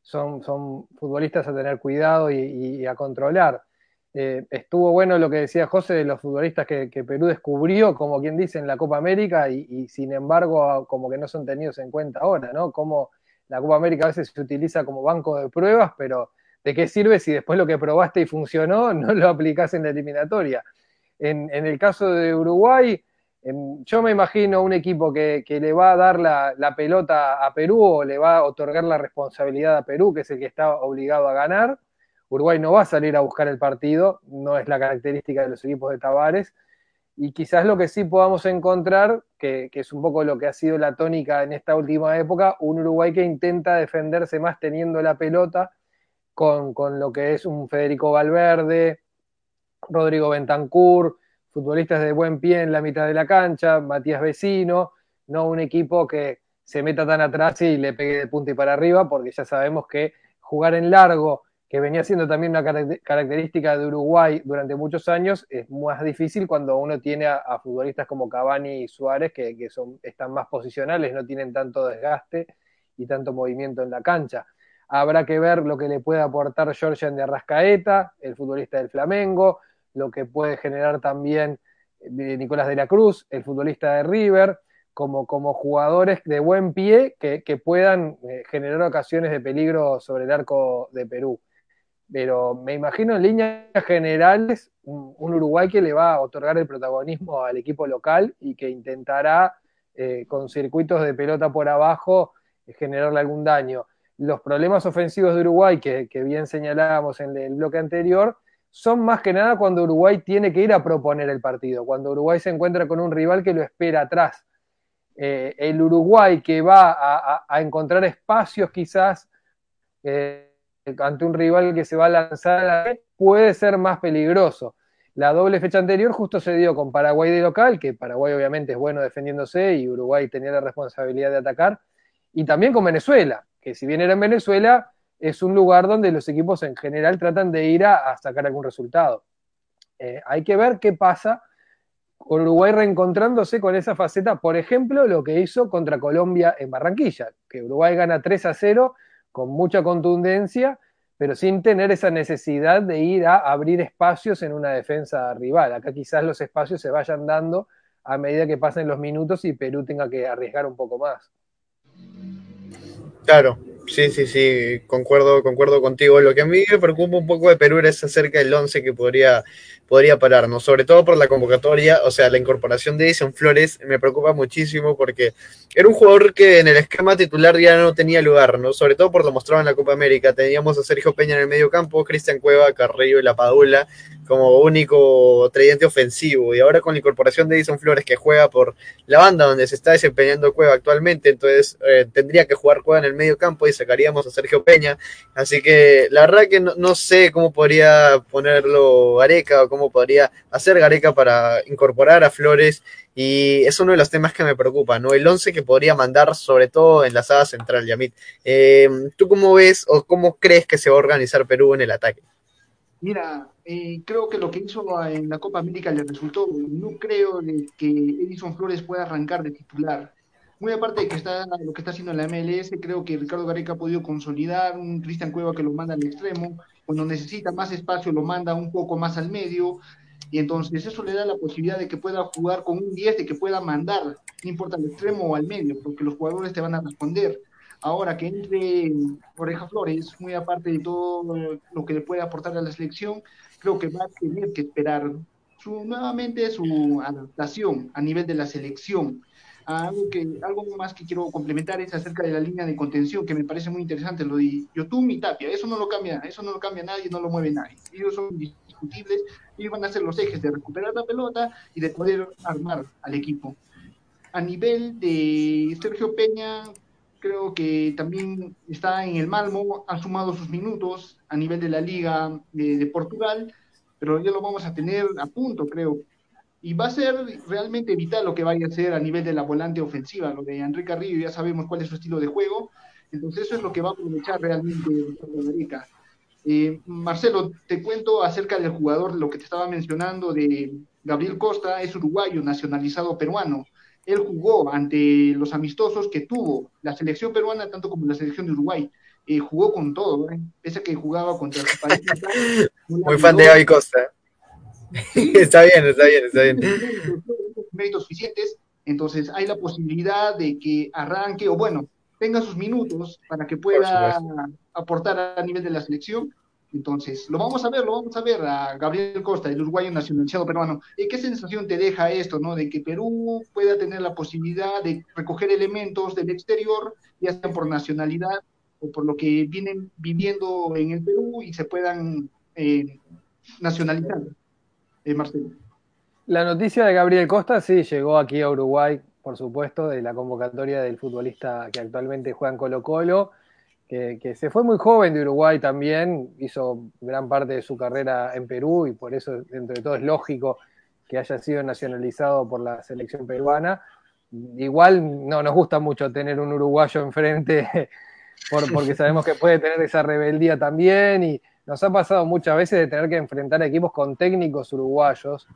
son futbolistas a tener cuidado y a controlar. Estuvo bueno lo que decía José de los futbolistas que Perú descubrió, como quien dice, en la Copa América, y sin embargo como que no son tenidos en cuenta ahora, ¿no? Como la Copa América a veces se utiliza como banco de pruebas, pero ¿de qué sirve si después lo que probaste y funcionó no lo aplicás en la eliminatoria? En el caso de Uruguay, yo me imagino un equipo que le va a dar la pelota a Perú, o le va a otorgar la responsabilidad a Perú, que es el que está obligado a ganar. Uruguay no va a salir a buscar el partido, no es la característica de los equipos de Tabárez, Y quizás lo que sí podamos encontrar, que es un poco lo que ha sido la tónica en esta última época, un Uruguay que intenta defenderse más teniendo la pelota con lo que es un Federico Valverde, Rodrigo Bentancur, futbolistas de buen pie en la mitad de la cancha, Matías Vecino, no un equipo que se meta tan atrás y le pegue de punta y para arriba, porque ya sabemos que jugar en largo, que venía siendo también una característica de Uruguay durante muchos años, es más difícil cuando uno tiene a futbolistas como Cavani y Suárez, que están más posicionales, no tienen tanto desgaste y tanto movimiento en la cancha. Habrá que ver lo que le puede aportar Georgian de Arrascaeta, el futbolista del Flamengo, lo que puede generar también Nicolás de la Cruz, el futbolista de River, como jugadores de buen pie que puedan generar ocasiones de peligro sobre el arco de Perú. Pero me imagino en líneas generales un Uruguay que le va a otorgar el protagonismo al equipo local y que intentará con circuitos de pelota por abajo generarle algún daño. Los problemas ofensivos de Uruguay que bien señalábamos en el bloque anterior son más que nada cuando Uruguay tiene que ir a proponer el partido, cuando Uruguay se encuentra con un rival que lo espera atrás. El Uruguay que va a encontrar espacios quizás ante un rival que se va a lanzar a la red, puede ser más peligroso. La doble fecha anterior justo se dio con Paraguay de local, que Paraguay obviamente es bueno defendiéndose y Uruguay tenía la responsabilidad de atacar, y también con Venezuela, que si bien era en Venezuela, es un lugar donde los equipos en general tratan de ir a sacar algún resultado. Hay que ver qué pasa con Uruguay reencontrándose con esa faceta, por ejemplo, lo que hizo contra Colombia en Barranquilla, que Uruguay gana 3-0, con mucha contundencia, pero sin tener esa necesidad de ir a abrir espacios en una defensa rival. Acá quizás los espacios se vayan dando a medida que pasen los minutos y Perú tenga que arriesgar un poco más. Claro, sí, concuerdo contigo. Lo que a mí me preocupa un poco de Perú es acerca del 11 que podría pararnos, sobre todo por la convocatoria, o sea, la incorporación de Edison Flores me preocupa muchísimo porque era un jugador que en el esquema titular ya no tenía lugar, ¿no? Sobre todo por lo mostrado en la Copa América. Teníamos a Sergio Peña en el medio campo, Cristian Cueva, Carrillo y Lapadula como único tridente ofensivo, y ahora con la incorporación de Edison Flores, que juega por la banda donde se está desempeñando Cueva actualmente, entonces tendría que jugar Cueva en el medio campo y sacaríamos a Sergio Peña, así que la verdad que no sé cómo podría ponerlo Gareca o cómo podría hacer Gareca para incorporar a Flores, y es uno de los temas que me preocupa, ¿no? El 11 que podría mandar, sobre todo en la saga central, Yamit. ¿Tú cómo ves o cómo crees que se va a organizar Perú en el ataque? Mira, creo que lo que hizo en la Copa América le resultó. No creo que Edison Flores pueda arrancar de titular. Muy aparte de lo que está haciendo la MLS, creo que Ricardo Gareca ha podido consolidar un Cristian Cueva que lo manda al extremo, cuando necesita más espacio lo manda un poco más al medio, y entonces eso le da la posibilidad de que pueda jugar con un 10, de que pueda mandar, no importa al extremo o al medio, porque los jugadores te van a responder. Ahora que entre Oreja Flores, muy aparte de todo lo que le puede aportar a la selección, creo que va a tener que esperar nuevamente su adaptación a nivel de la selección. Algo más que quiero complementar es acerca de la línea de contención, que me parece muy interesante, lo de Yotun y Tapia. Eso no lo cambia nadie, no lo mueve nadie. Ellos son indiscutibles, ellos van a ser los ejes de recuperar la pelota y de poder armar al equipo. A nivel de Sergio Peña, creo que también está en el Malmo, ha sumado sus minutos a nivel de la Liga de Portugal, pero ya lo vamos a tener a punto, creo. Y va a ser realmente vital lo que vaya a hacer a nivel de la volante ofensiva, lo de André Carrillo, ya sabemos cuál es su estilo de juego, entonces eso es lo que va a aprovechar realmente América. Marcelo, te cuento acerca del jugador, lo que te estaba mencionando, de Gabriel Costa, es uruguayo, nacionalizado peruano. Él jugó ante los amistosos que tuvo la selección peruana, tanto como la selección de Uruguay. Jugó con todo, pese a que jugaba contra su país. Muy fan de Gaby Costa. Está bien. Méritos suficientes, entonces hay la posibilidad de que arranque, o bueno, tenga sus minutos para que pueda aportar a nivel de la selección. Entonces, lo vamos a ver a Gabriel Costa, el uruguayo nacionalizado peruano. ¿Qué sensación te deja esto, no? De que Perú pueda tener la posibilidad de recoger elementos del exterior, ya sean por nacionalidad o por lo que vienen viviendo en el Perú y se puedan nacionalizar. Marcelo. La noticia de Gabriel Costa sí llegó aquí a Uruguay, por supuesto, de la convocatoria del futbolista que actualmente juega en Colo-Colo, que se fue muy joven de Uruguay también, hizo gran parte de su carrera en Perú y por eso, dentro de todo, es lógico que haya sido nacionalizado por la selección peruana. Igual no nos gusta mucho tener un uruguayo enfrente porque sabemos que puede tener esa rebeldía también, y nos ha pasado muchas veces de tener que enfrentar equipos con técnicos uruguayos.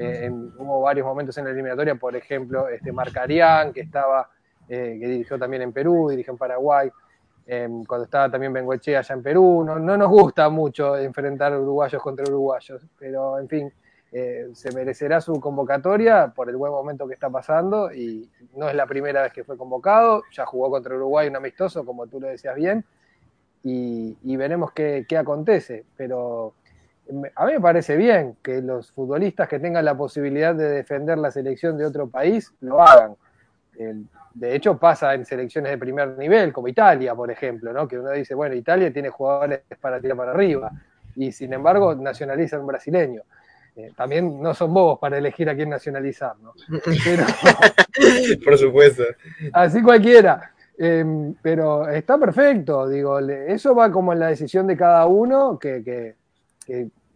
Hubo varios momentos en la eliminatoria, por ejemplo, Marcarián, que dirigió también en Perú, dirigió en Paraguay, cuando estaba también Bengoechea allá en Perú. No nos gusta mucho enfrentar uruguayos contra uruguayos, pero en fin, se merecerá su convocatoria por el buen momento que está pasando, y no es la primera vez que fue convocado, ya jugó contra Uruguay un amistoso, como tú lo decías bien, y veremos qué acontece, pero... A mí me parece bien que los futbolistas que tengan la posibilidad de defender la selección de otro país lo hagan. De hecho, pasa en selecciones de primer nivel, como Italia, por ejemplo, ¿no? Que uno dice, bueno, Italia tiene jugadores para tirar para arriba, y sin embargo nacionalizan brasileño. También no son bobos para elegir a quién nacionalizar, ¿no? Pero, por supuesto. Así cualquiera. Pero está perfecto, digo, eso va como en la decisión de cada uno, que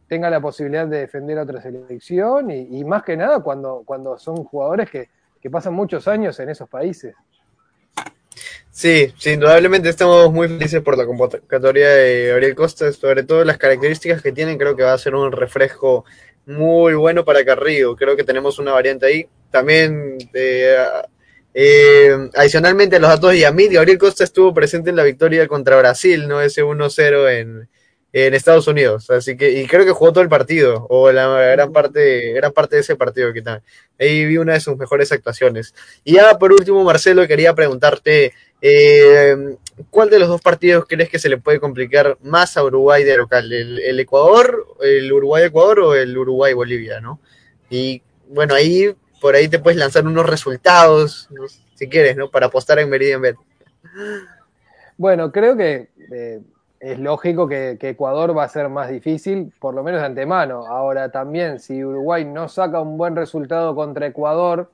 tenga la posibilidad de defender a otra selección, y más que nada cuando son jugadores que pasan muchos años en esos países. Sí, indudablemente estamos muy felices por la convocatoria de Gabriel Costa, sobre todo las características que tienen. Creo que va a ser un refresco muy bueno para Carrillo, creo que tenemos una variante ahí. También, adicionalmente a los datos de Yamit, Gabriel Costa estuvo presente en la victoria contra Brasil, ¿no? Ese 1-0 en Estados Unidos, así que, y creo que jugó todo el partido, o la gran parte de ese partido, que tal. Ahí vi una de sus mejores actuaciones. Y ya por último, Marcelo, quería preguntarte, ¿cuál de los dos partidos crees que se le puede complicar más a Uruguay de local? ¿El Ecuador, el Uruguay-Ecuador o el Uruguay-Bolivia, no? Y bueno, ahí, por ahí te puedes lanzar unos resultados, si quieres, ¿no? Para apostar en Meridian Bet. Bueno, creo que... es lógico que Ecuador va a ser más difícil, por lo menos de antemano. Ahora también, si Uruguay no saca un buen resultado contra Ecuador,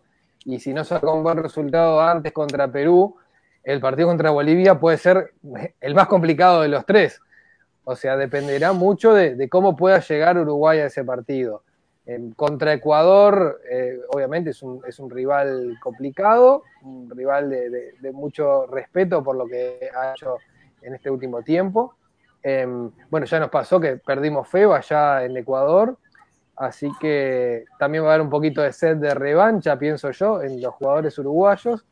y si no saca un buen resultado antes contra Perú, el partido contra Bolivia puede ser el más complicado de los tres. O sea, dependerá mucho de cómo pueda llegar Uruguay a ese partido. Contra Ecuador, obviamente es un rival complicado, un rival de mucho respeto por lo que ha hecho en este último tiempo. Bueno, ya nos pasó que perdimos feo allá en Ecuador, así que también va a haber un poquito de sed de revancha, pienso yo, en los jugadores uruguayos,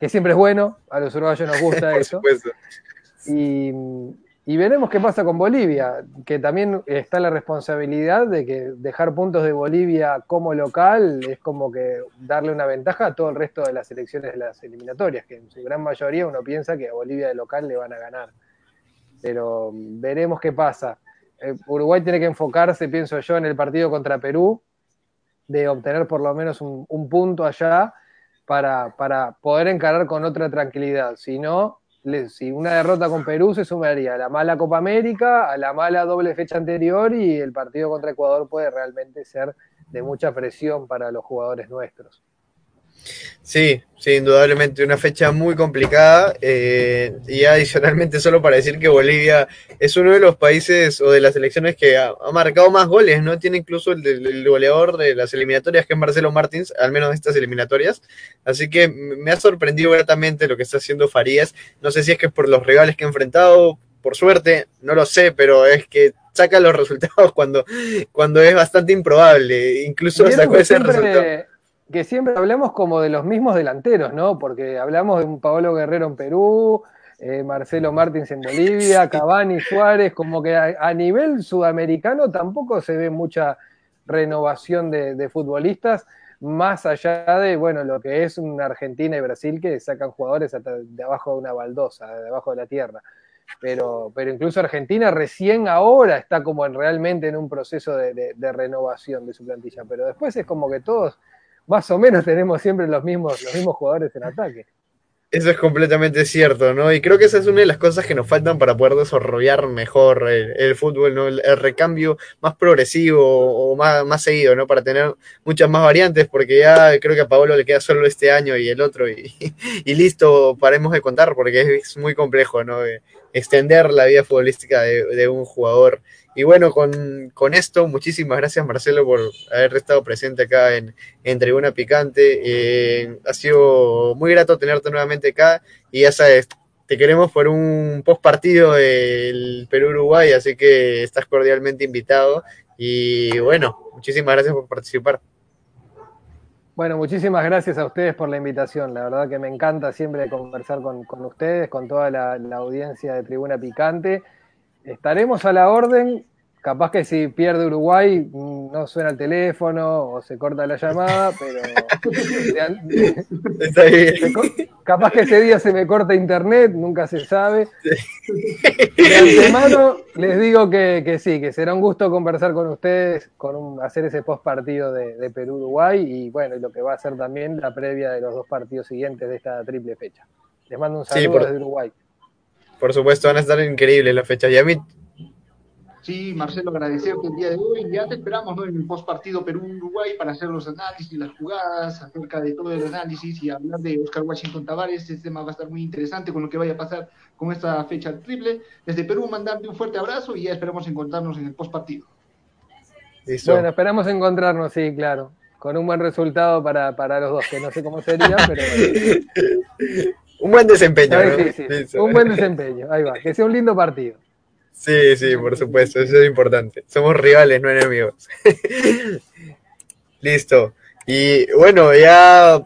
que siempre es bueno, a los uruguayos nos gusta eso. Por supuesto. Y veremos qué pasa con Bolivia, que también está la responsabilidad de que dejar puntos de Bolivia como local es como que darle una ventaja a todo el resto de las selecciones de las eliminatorias, que en su gran mayoría uno piensa que a Bolivia de local le van a ganar. Pero veremos qué pasa. Uruguay tiene que enfocarse, pienso yo, en el partido contra Perú, de obtener por lo menos un punto allá para poder encarar con otra tranquilidad. Si no... Si una derrota con Perú se sumaría a la mala Copa América, a la mala doble fecha anterior, y el partido contra Ecuador puede realmente ser de mucha presión para los jugadores nuestros. Sí, indudablemente una fecha muy complicada, y adicionalmente solo para decir que Bolivia es uno de los países o de las selecciones que ha marcado más goles, ¿no? Tiene incluso el goleador de las eliminatorias, que es Marcelo Martins, al menos de estas eliminatorias, así que me ha sorprendido gratamente lo que está haciendo Farías. No sé si es que es por los rivales que ha enfrentado, por suerte, no lo sé, pero es que saca los resultados cuando es bastante improbable, incluso sacó ese resultado. Que siempre hablamos como de los mismos delanteros, ¿no? Porque hablamos de un Paolo Guerrero en Perú, Marcelo Martins en Bolivia, Cavani, Suárez, como que a nivel sudamericano tampoco se ve mucha renovación de futbolistas, más allá de, bueno, lo que es una Argentina y Brasil que sacan jugadores hasta de abajo de una baldosa, de abajo de la tierra. Pero incluso Argentina recién ahora está como realmente en un proceso de renovación de su plantilla. Pero después es como que todos... más o menos tenemos siempre los mismos jugadores en ataque. Eso es completamente cierto, ¿no? Y creo que esa es una de las cosas que nos faltan para poder desarrollar mejor el fútbol, ¿no? El recambio más progresivo o más seguido, ¿no? Para tener muchas más variantes, porque ya creo que a Paolo le queda solo este año y el otro, y listo, paremos de contar, porque es muy complejo, ¿no? Extender la vida futbolística de un jugador. Y bueno, con esto, muchísimas gracias, Marcelo, por haber estado presente acá en Tribuna Picante. Ha sido muy grato tenerte nuevamente acá, y ya sabes, te queremos por un post partido del Perú-Uruguay, así que estás cordialmente invitado. Y bueno, muchísimas gracias por participar. Bueno, muchísimas gracias a ustedes por la invitación. La verdad que me encanta siempre conversar con ustedes, con toda la audiencia de Tribuna Picante. Estaremos a la orden. Capaz que si pierde Uruguay no suena el teléfono o se corta la llamada, pero está bien. Capaz que ese día se me corta internet, nunca se sabe. De antemano les digo que sí, que será un gusto conversar con ustedes, hacer ese post partido de Perú-Uruguay, y bueno, lo que va a ser también la previa de los dos partidos siguientes de esta triple fecha. Les mando un saludo desde Uruguay. Por supuesto, van a estar increíbles las fechas. Y a mí, sí, Marcelo, agradecerte el día de hoy. Ya te esperamos, ¿no?, en el postpartido Perú-Uruguay para hacer los análisis, las jugadas, acerca de todo el análisis y hablar de Óscar Washington Tabárez. Este tema va a estar muy interesante con lo que vaya a pasar con esta fecha triple. Desde Perú, mandarte un fuerte abrazo y ya esperamos encontrarnos en el postpartido. Listo. Bueno, esperamos encontrarnos, sí, claro. Con un buen resultado para los dos, que no sé cómo sería, pero... un buen desempeño, ¿no? Sí. Un buen desempeño, ahí va. Que sea un lindo partido. Sí, por supuesto, eso es importante. Somos rivales, no enemigos. Listo. Y bueno, ya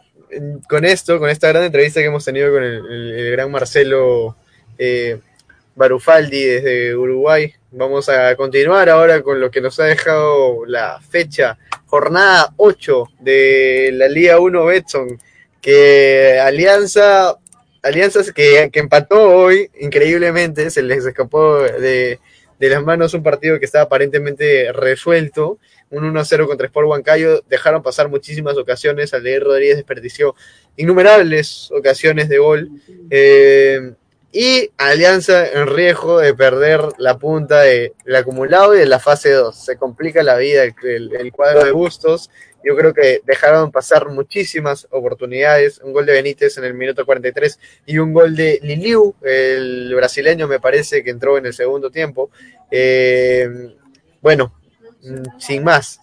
con esta gran entrevista que hemos tenido con el gran Marcelo Barufaldi desde Uruguay, vamos a continuar ahora con lo que nos ha dejado la fecha, jornada 8 de la Liga 1 Betsson, que Alianzas que empató hoy, increíblemente, se les escapó de las manos un partido que estaba aparentemente resuelto, un 1-0 contra Sport Huancayo. Dejaron pasar muchísimas ocasiones, Aldair Rodríguez desperdició innumerables ocasiones de gol, y Alianza en riesgo de perder la punta del acumulado y de la fase 2, se complica la vida el cuadro de Bustos. Yo creo que dejaron pasar muchísimas oportunidades, un gol de Benítez en el minuto 43 y un gol de Liliu, el brasileño, me parece que entró en el segundo tiempo. Bueno, sin más,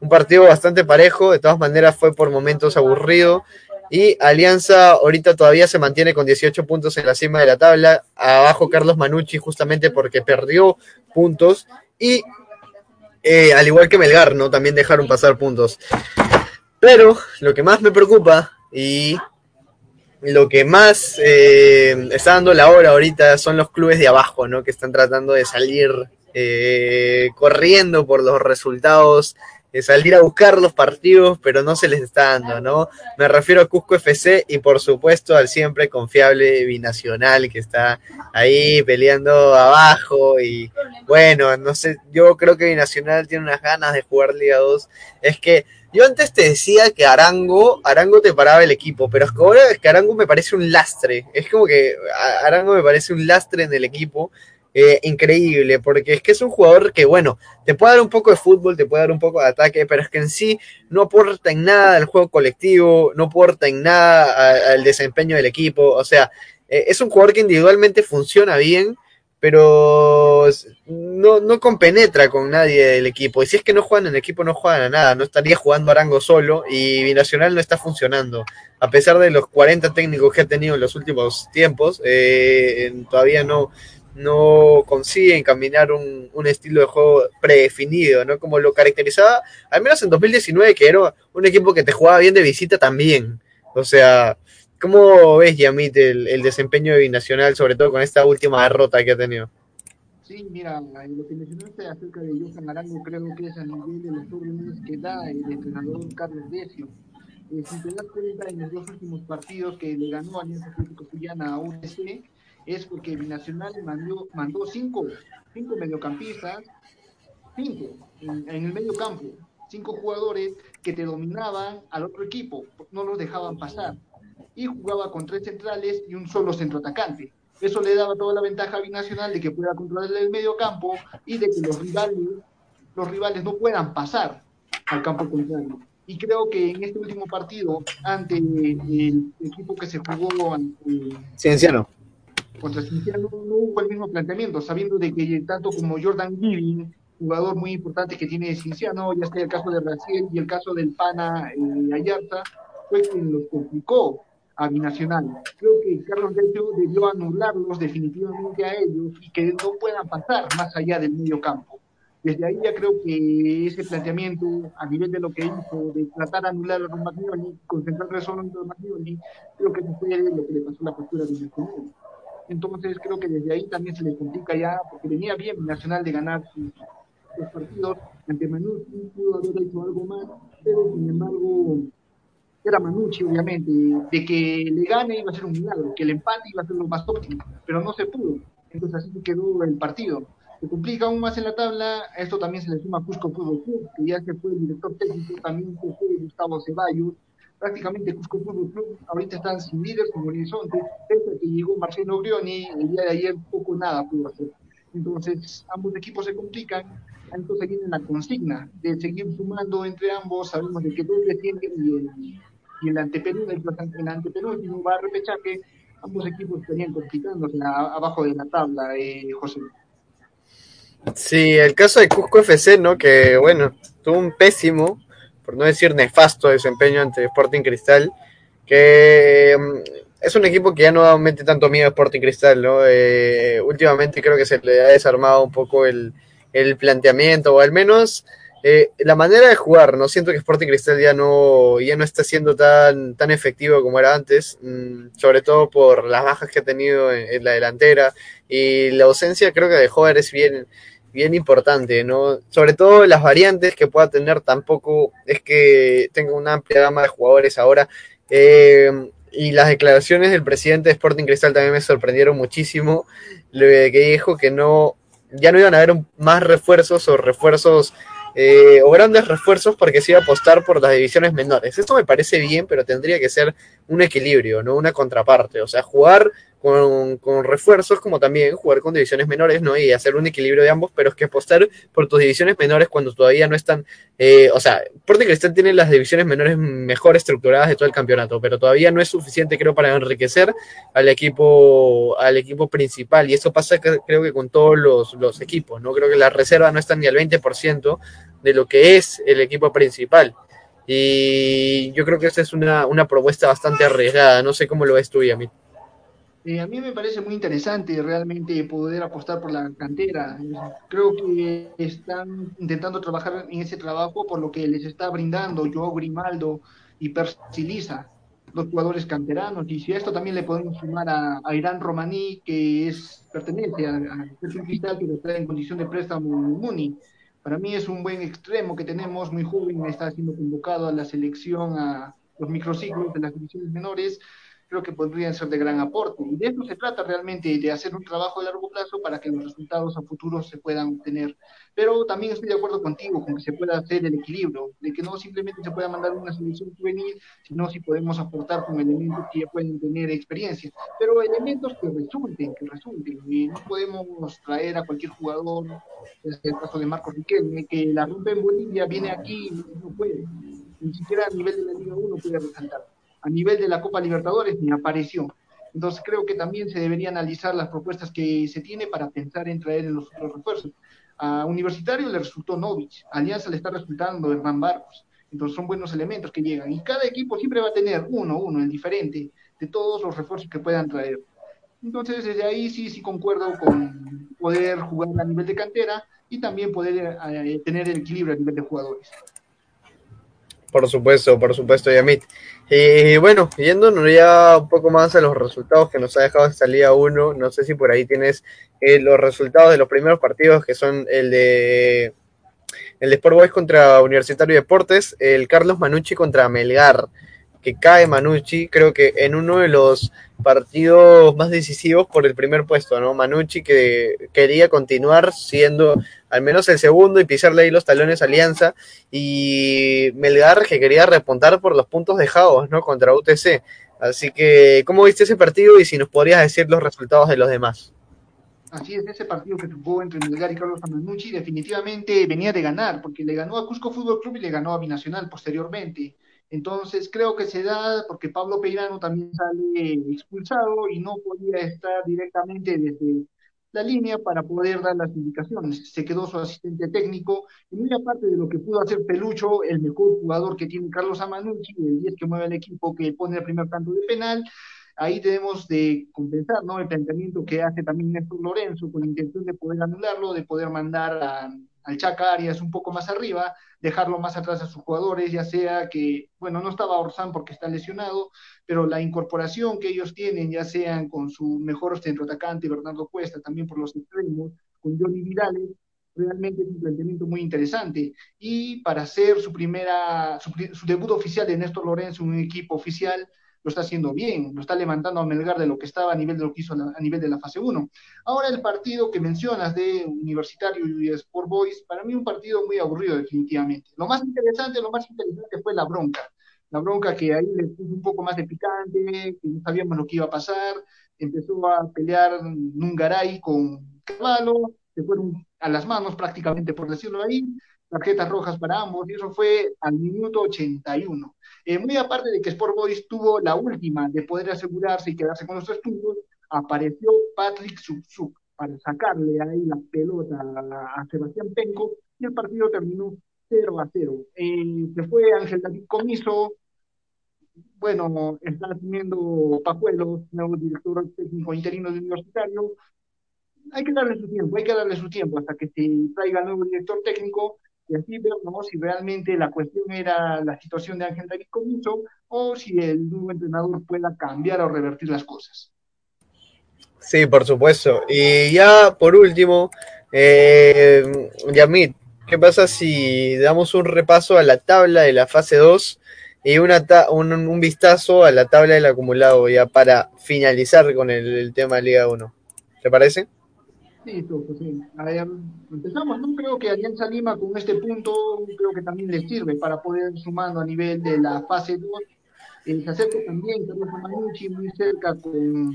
un partido bastante parejo, de todas maneras fue por momentos aburrido, y Alianza ahorita todavía se mantiene con 18 puntos en la cima de la tabla, abajo Carlos Manucci justamente porque perdió puntos, y... al igual que Melgar, ¿no?, también dejaron pasar puntos. Pero lo que más me preocupa y lo que más está dando la hora ahorita son los clubes de abajo, ¿no?, que están tratando de salir corriendo por los resultados, de salir a buscar los partidos, pero no se les está dando, ¿no? Me refiero a Cusco FC y por supuesto al siempre confiable Binacional, que está ahí peleando abajo. Y bueno, no sé, yo creo que Binacional tiene unas ganas de jugar Liga 2. Es que yo antes te decía que Arango te paraba el equipo, pero ahora es que Arango me parece un lastre. Es como que Arango me parece un lastre en el equipo. Increíble, porque es que es un jugador que, bueno, te puede dar un poco de fútbol, te puede dar un poco de ataque, pero es que en sí no aporta en nada al juego colectivo, no aporta en nada al desempeño del equipo. O sea, es un jugador que individualmente funciona bien, pero no compenetra con nadie del equipo, y si es que no juegan en equipo, no juegan a nada. No estaría jugando Arango solo, y Binacional no está funcionando, a pesar de los 40 técnicos que ha tenido en los últimos tiempos. Todavía no consigue encaminar un estilo de juego predefinido, ¿no?, como lo caracterizaba, al menos en 2019, que era un equipo que te jugaba bien de visita también. O sea, ¿cómo ves, Yamit, el desempeño de Binacional, sobre todo con esta última derrota que ha tenido? Sí, mira, lo que mencionaste acerca de Johan Arango, creo que es a nivel de los órdenes que da el entrenador Carlos Decio. Si te das cuenta, en los dos últimos partidos que le ganó Alianza Atlético Puyana a UTC, es porque Binacional mandó cinco mediocampistas, en el medio campo, 5 jugadores que te dominaban al otro equipo, no los dejaban pasar. y jugaba con tres centrales y un solo centroatacante. Eso le daba toda la ventaja a Binacional de que pueda controlar el medio campo y de que los rivales no puedan pasar al campo contrario. Y creo que en este último partido, ante el equipo que se jugó Cienciano, contra Cienciano, no hubo el mismo planteamiento, sabiendo de que tanto como Jordan Giving, jugador muy importante que tiene Cienciano, ya sea el caso de Raciel y el caso del pana Ayarza, fue quien los complicó a Binacional. Creo que Carlos Decio debió anularlos definitivamente a ellos y que no puedan pasar más allá del medio campo. Desde ahí ya creo que ese planteamiento, a nivel de lo que hizo, de tratar de anular a Romagnoli, concentrarse solo en Romagnoli, creo que eso fue lo que le pasó la postura de Binacional. Entonces creo que desde ahí también se le complica ya, porque venía bien Binacional de ganar los partidos. Ante Manucci pudo haber hecho algo más, pero sin embargo era Manucci, obviamente. De que le gane iba a ser un milagro, que el empate iba a ser lo más óptimo, pero no se pudo. Entonces así quedó el partido. Se complica aún más en la tabla. A esto también se le suma Cusco Fútbol Club, que ya se fue el director técnico, también se fue Gustavo Ceballos. Prácticamente Cusco Fútbol Club ahorita están sin líderes, sin horizonte, desde que llegó Marcelo Brioni. El día de ayer poco o nada pudo hacer. Entonces ambos equipos se complican. Entonces viene la consigna de seguir sumando entre ambos. Sabemos de que dos descienden y el antepenúltimo va a repechaje. Ambos equipos estarían complicándose abajo de la tabla, José. Sí, el caso de Cusco FC, ¿no? Que bueno, tuvo un pésimo, por no decir nefasto, desempeño ante Sporting Cristal, que es un equipo que ya no mete tanto miedo a Sporting Cristal, ¿no? Últimamente creo que se le ha desarmado un poco el planteamiento, o al menos la manera de jugar, ¿no? Siento que Sporting Cristal ya no está siendo tan efectivo como era antes, sobre todo por las bajas que ha tenido en la delantera, y la ausencia creo que de Joder es bien importante, ¿no? Sobre todo las variantes que pueda tener, tampoco es que tenga una amplia gama de jugadores ahora, y las declaraciones del presidente de Sporting Cristal también me sorprendieron muchísimo, lo que dijo que ya no iban a haber más refuerzos o grandes refuerzos, porque se iba a apostar por las divisiones menores. Esto me parece bien, pero tendría que ser un equilibrio, no una contraparte, o sea, jugar con refuerzos como también jugar con divisiones menores, ¿no? Y hacer un equilibrio de ambos, pero es que apostar por tus divisiones menores cuando todavía no están, o sea, Sporting Cristal tiene las divisiones menores mejor estructuradas de todo el campeonato, pero todavía no es suficiente, creo, para enriquecer al equipo principal, y eso pasa creo que con todos los equipos, ¿no? Creo que la reserva no está ni al 20% de lo que es el equipo principal, y yo creo que esta es una propuesta bastante arriesgada. No sé cómo lo ves tú, Yamit. A mí me parece muy interesante realmente poder apostar por la cantera. Creo que están intentando trabajar en ese trabajo por lo que les está brindando Joao Grimaldo y Percy Liza, dos jugadores canteranos. Y si a esto también le podemos sumar a Irán Romaní, que pertenece a Sporting Cristal, pero está en condición de préstamo Muni. Para mí es un buen extremo que tenemos, muy joven, está siendo convocado a la selección, a los microciclos de las divisiones menores. Creo que podrían ser de gran aporte, y de eso se trata realmente, de hacer un trabajo de largo plazo para que los resultados a futuro se puedan obtener, pero también estoy de acuerdo contigo con que se pueda hacer el equilibrio, de que no simplemente se pueda mandar una selección juvenil, sino si podemos aportar con elementos que ya pueden tener experiencia, pero elementos que resulten, y no podemos traer a cualquier jugador, es el caso de Marcos Riquelme, que la rompe en Bolivia, viene aquí y no puede, ni siquiera a nivel de la Liga 1 puede resaltar. A nivel de la Copa Libertadores ni apareció. Entonces creo que también se debería analizar las propuestas que se tiene para pensar en traer en los otros refuerzos. A Universitario le resultó Novich, a Alianza le está resultando Hernán Barcos. Entonces son buenos elementos que llegan. Y cada equipo siempre va a tener uno, el diferente, de todos los refuerzos que puedan traer. Entonces desde ahí sí concuerdo con poder jugar a nivel de cantera y también poder tener el equilibrio a nivel de jugadores. Por supuesto, Yamit. Y bueno, yéndonos ya un poco más a los resultados que nos ha dejado esta Liga 1, no sé si por ahí tienes los resultados de los primeros partidos, que son el de Sport Boys contra Universitario Deportes, el Carlos Manucci contra Melgar, que cae Manucci, creo que en uno de los partidos más decisivos por el primer puesto, ¿no? Manucci que quería continuar siendo al menos el segundo y pisarle ahí los talones a Alianza, y Melgar que quería repuntar por los puntos dejados, ¿no? Contra UTC. Así que, ¿cómo viste ese partido? Y si nos podrías decir los resultados de los demás. Así es, ese partido que jugó entre Melgar y Carlos Manucci definitivamente venía de ganar, porque le ganó a Cusco Fútbol Club y le ganó a Binacional posteriormente. Entonces creo que se da porque Pablo Peirano también sale expulsado y no podía estar directamente desde la línea para poder dar las indicaciones. Se quedó su asistente técnico, y muy aparte de lo que pudo hacer Pelucho, el mejor jugador que tiene Carlos Manucci, el 10 que mueve el equipo, que pone el primer tanto de penal. Ahí tenemos de compensar, ¿no?, el planteamiento que hace también Néstor Lorenzo con la intención de poder anularlo, de poder mandar al Chaca Arias un poco más arriba, dejarlo más atrás a sus jugadores, ya sea que, bueno, no estaba Orsán porque está lesionado, pero la incorporación que ellos tienen, ya sean con su mejor centroatacante Bernardo Cuesta, también por los extremos, con Johnny Vidales, realmente es un planteamiento muy interesante. Y para hacer su debut oficial de Néstor Lorenzo en un equipo oficial, lo está haciendo bien, lo está levantando a Melgar de lo que estaba a nivel de lo que hizo a nivel de la fase 1. Ahora el partido que mencionas de Universitario y Sport Boys, para mí un partido muy aburrido definitivamente. Lo más interesante fue la bronca que ahí le puso un poco más de picante, que no sabíamos lo que iba a pasar, empezó a pelear Nungaray con Cavallo, se fueron a las manos prácticamente, por decirlo ahí, tarjetas rojas para ambos, y eso fue al minuto 81. Muy aparte de que Sport Boys tuvo la última de poder asegurarse y quedarse con los tres puntos, apareció Patrick Subzuk para sacarle ahí la pelota a Sebastián Penco, y el partido terminó 0-0. Se fue Ángel David Comiso, bueno, está asumiendo Pajuelos, nuevo director técnico interino de Universitario. Hay que darle su tiempo hasta que se traiga el nuevo director técnico, y así ver, ¿no?, si realmente la cuestión era la situación de Ángel David Comiso o si el nuevo entrenador pueda cambiar o revertir las cosas. Sí, por supuesto. Y ya por último, Yamit, ¿qué pasa si damos un repaso a la tabla de la fase 2 y un vistazo a la tabla del acumulado ya para finalizar con el tema de Liga 1? ¿Te parece? Listo, pues sí. A ver, empezamos, ¿no? Creo que Alianza Lima con este punto creo que también les sirve para poder sumando a nivel de la fase 2. Se acerca también Carlos Manucci muy cerca con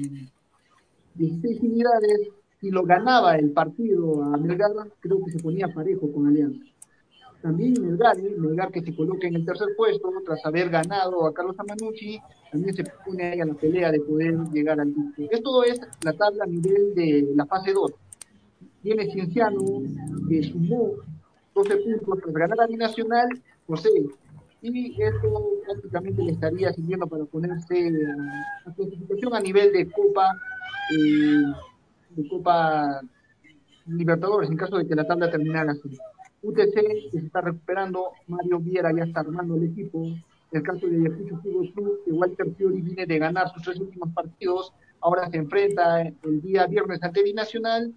16 unidades. Si lo ganaba el partido a Melgar, creo que se ponía parejo con Alianza. También Melgar que se coloca en el tercer puesto tras haber ganado a Carlos Manucci, también se pone ahí a la pelea de poder llegar al título. Esto es la tabla a nivel de la fase 2. Tiene Cienciano, que sumó 12 puntos tras ganar a Binacional, José. Y esto prácticamente le estaría sirviendo para ponerse a clasificación a nivel de Copa Libertadores, en caso de que la tabla terminara así. UTC, que se está recuperando, Mario Viera ya está armando el equipo. El caso de Ayacucho Fútbol Club, que Walter Fiori viene de ganar sus 3 últimos partidos, ahora se enfrenta el día viernes ante Binacional.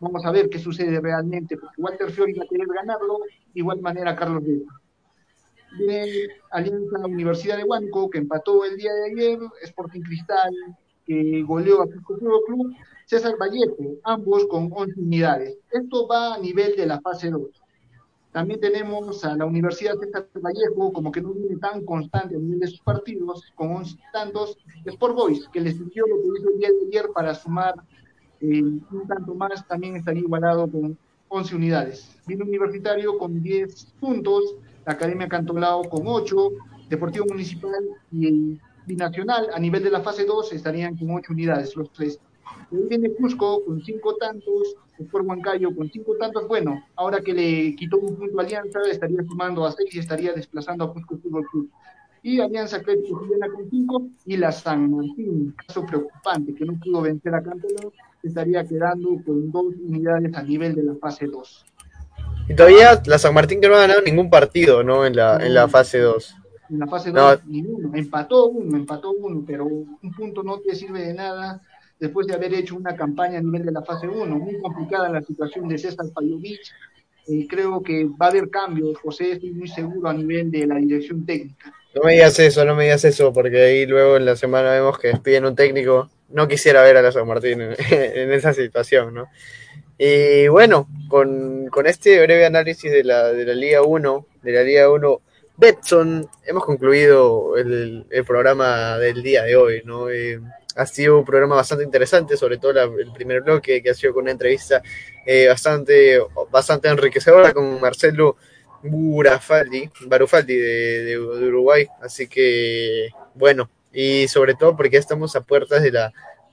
Vamos a ver qué sucede realmente, porque Walter Fiori va a querer ganarlo, de igual manera Carlos Vega. Viene Alianza Universidad de Huanco, que empató el día de ayer, Sporting Cristal, que goleó a Cusco Fútbol Club, César Vallejo, ambos con 11 unidades. Esto va a nivel de la fase 2. También tenemos a la Universidad César Vallejo, como que no viene tan constante a nivel de sus partidos, con 11 tantos. Sport Boys, que les sirvió lo que hizo el día de ayer para sumar un tanto más, también estaría igualado con 11 unidades. Viene Universitario con 10 puntos, la Academia Cantolao con 8, Deportivo Municipal y Binacional a nivel de la fase 2 estarían con 8 unidades los tres. Viene Cusco con 5 tantos, Sport Huancayo con 5 tantos. Bueno, ahora que le quitó un punto a Alianza, estaría sumando a 6 y estaría desplazando a Cusco Fútbol Club. Y Alianza Atlético Juliana con 5 y la San Martín, caso preocupante, que no pudo vencer a Cantolao, estaría quedando con 2 unidades a nivel de la fase 2. Y todavía la San Martín que no ha ganado ningún partido, ¿no? En la fase 2. En la fase 2 no. Ninguno. Empató uno, pero un punto no te sirve de nada después de haber hecho una campaña a nivel de la fase 1. Muy complicada la situación de César Pajovic. Creo que va a haber cambios, José, estoy muy seguro a nivel de la dirección técnica. No me digas eso, porque ahí luego en la semana vemos que despiden un técnico. No quisiera ver a la San Martín en esa situación, ¿no? Y bueno, con este breve análisis de la Liga 1 Betsson. Hemos concluido el programa del día de hoy, ¿no? Ha sido un programa bastante interesante, sobre todo el primer bloque, que ha sido con una entrevista bastante enriquecedora con Marcelo Barufaldi de Uruguay. Así que, bueno, y sobre todo porque ya estamos a puertas de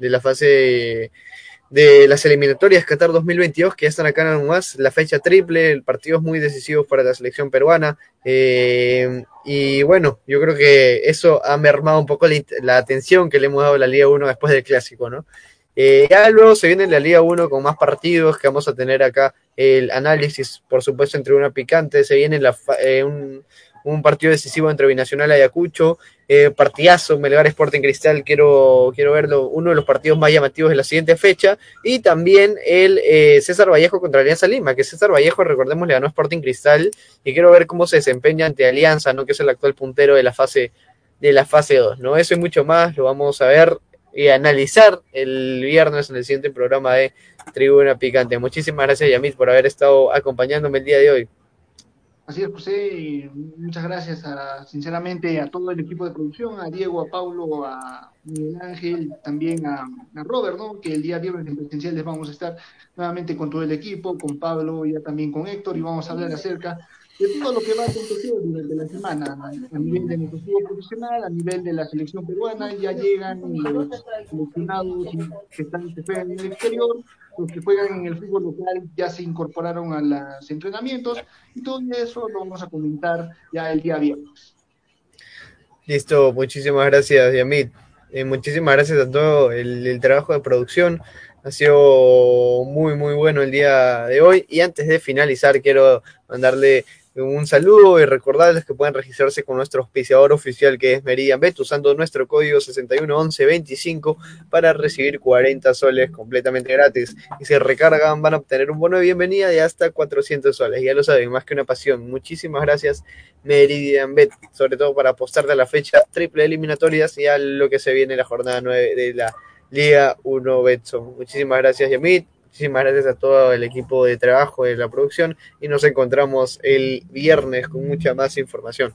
la fase de las eliminatorias Qatar 2022, que ya están acá nomás, la fecha triple, partidos muy decisivos para la selección peruana, y bueno, yo creo que eso ha mermado un poco la atención que le hemos dado a la Liga 1 después del Clásico, ¿no? Ya luego se viene la Liga 1 con más partidos que vamos a tener acá, el análisis, por supuesto, en Tribuna Picante. Se viene un partido decisivo entre Binacional y Ayacucho, partidazo Melgar Sporting Cristal, quiero verlo, uno de los partidos más llamativos de la siguiente fecha, y también el César Vallejo contra Alianza Lima, que César Vallejo, recordemos, le ganó Sporting Cristal, y quiero ver cómo se desempeña ante Alianza, ¿no?, que es el actual puntero de la fase 2, ¿no? Eso y mucho más lo vamos a ver y a analizar el viernes en el siguiente programa de Tribuna Picante. Muchísimas gracias, Yamit, por haber estado acompañándome el día de hoy. Así es, José, y muchas gracias sinceramente a todo el equipo de producción, a Diego, a Paulo, a Miguel Ángel, también a Robert, ¿no?, que el día viernes en presencial les vamos a estar nuevamente con todo el equipo, con Pablo y también con Héctor, y vamos a hablar acerca de todo lo que va a acontecer durante la semana, a nivel de nuestro equipo profesional, a nivel de la selección peruana. Ya llegan los seleccionados que se juegan en el exterior, los que juegan en el fútbol local ya se incorporaron a los entrenamientos, y todo eso lo vamos a comentar ya el día viernes. Listo, muchísimas gracias, Yamit. Muchísimas gracias a todo el trabajo de producción. Ha sido muy, muy bueno el día de hoy. Y antes de finalizar, quiero mandarle un saludo y recordarles que pueden registrarse con nuestro auspiciador oficial, que es Meridian Bet, usando nuestro código 611125 para recibir 40 soles completamente gratis, y si recargan van a obtener un bono de bienvenida de hasta 400 soles, ya lo saben, más que una pasión. Muchísimas gracias, Meridian Bet, sobre todo para apostarte a la fecha triple eliminatorias y a lo que se viene la jornada 9 de la Liga 1 Betsson. Muchísimas gracias, Yamit. Muchísimas gracias a todo el equipo de trabajo de la producción, y nos encontramos el viernes con mucha más información.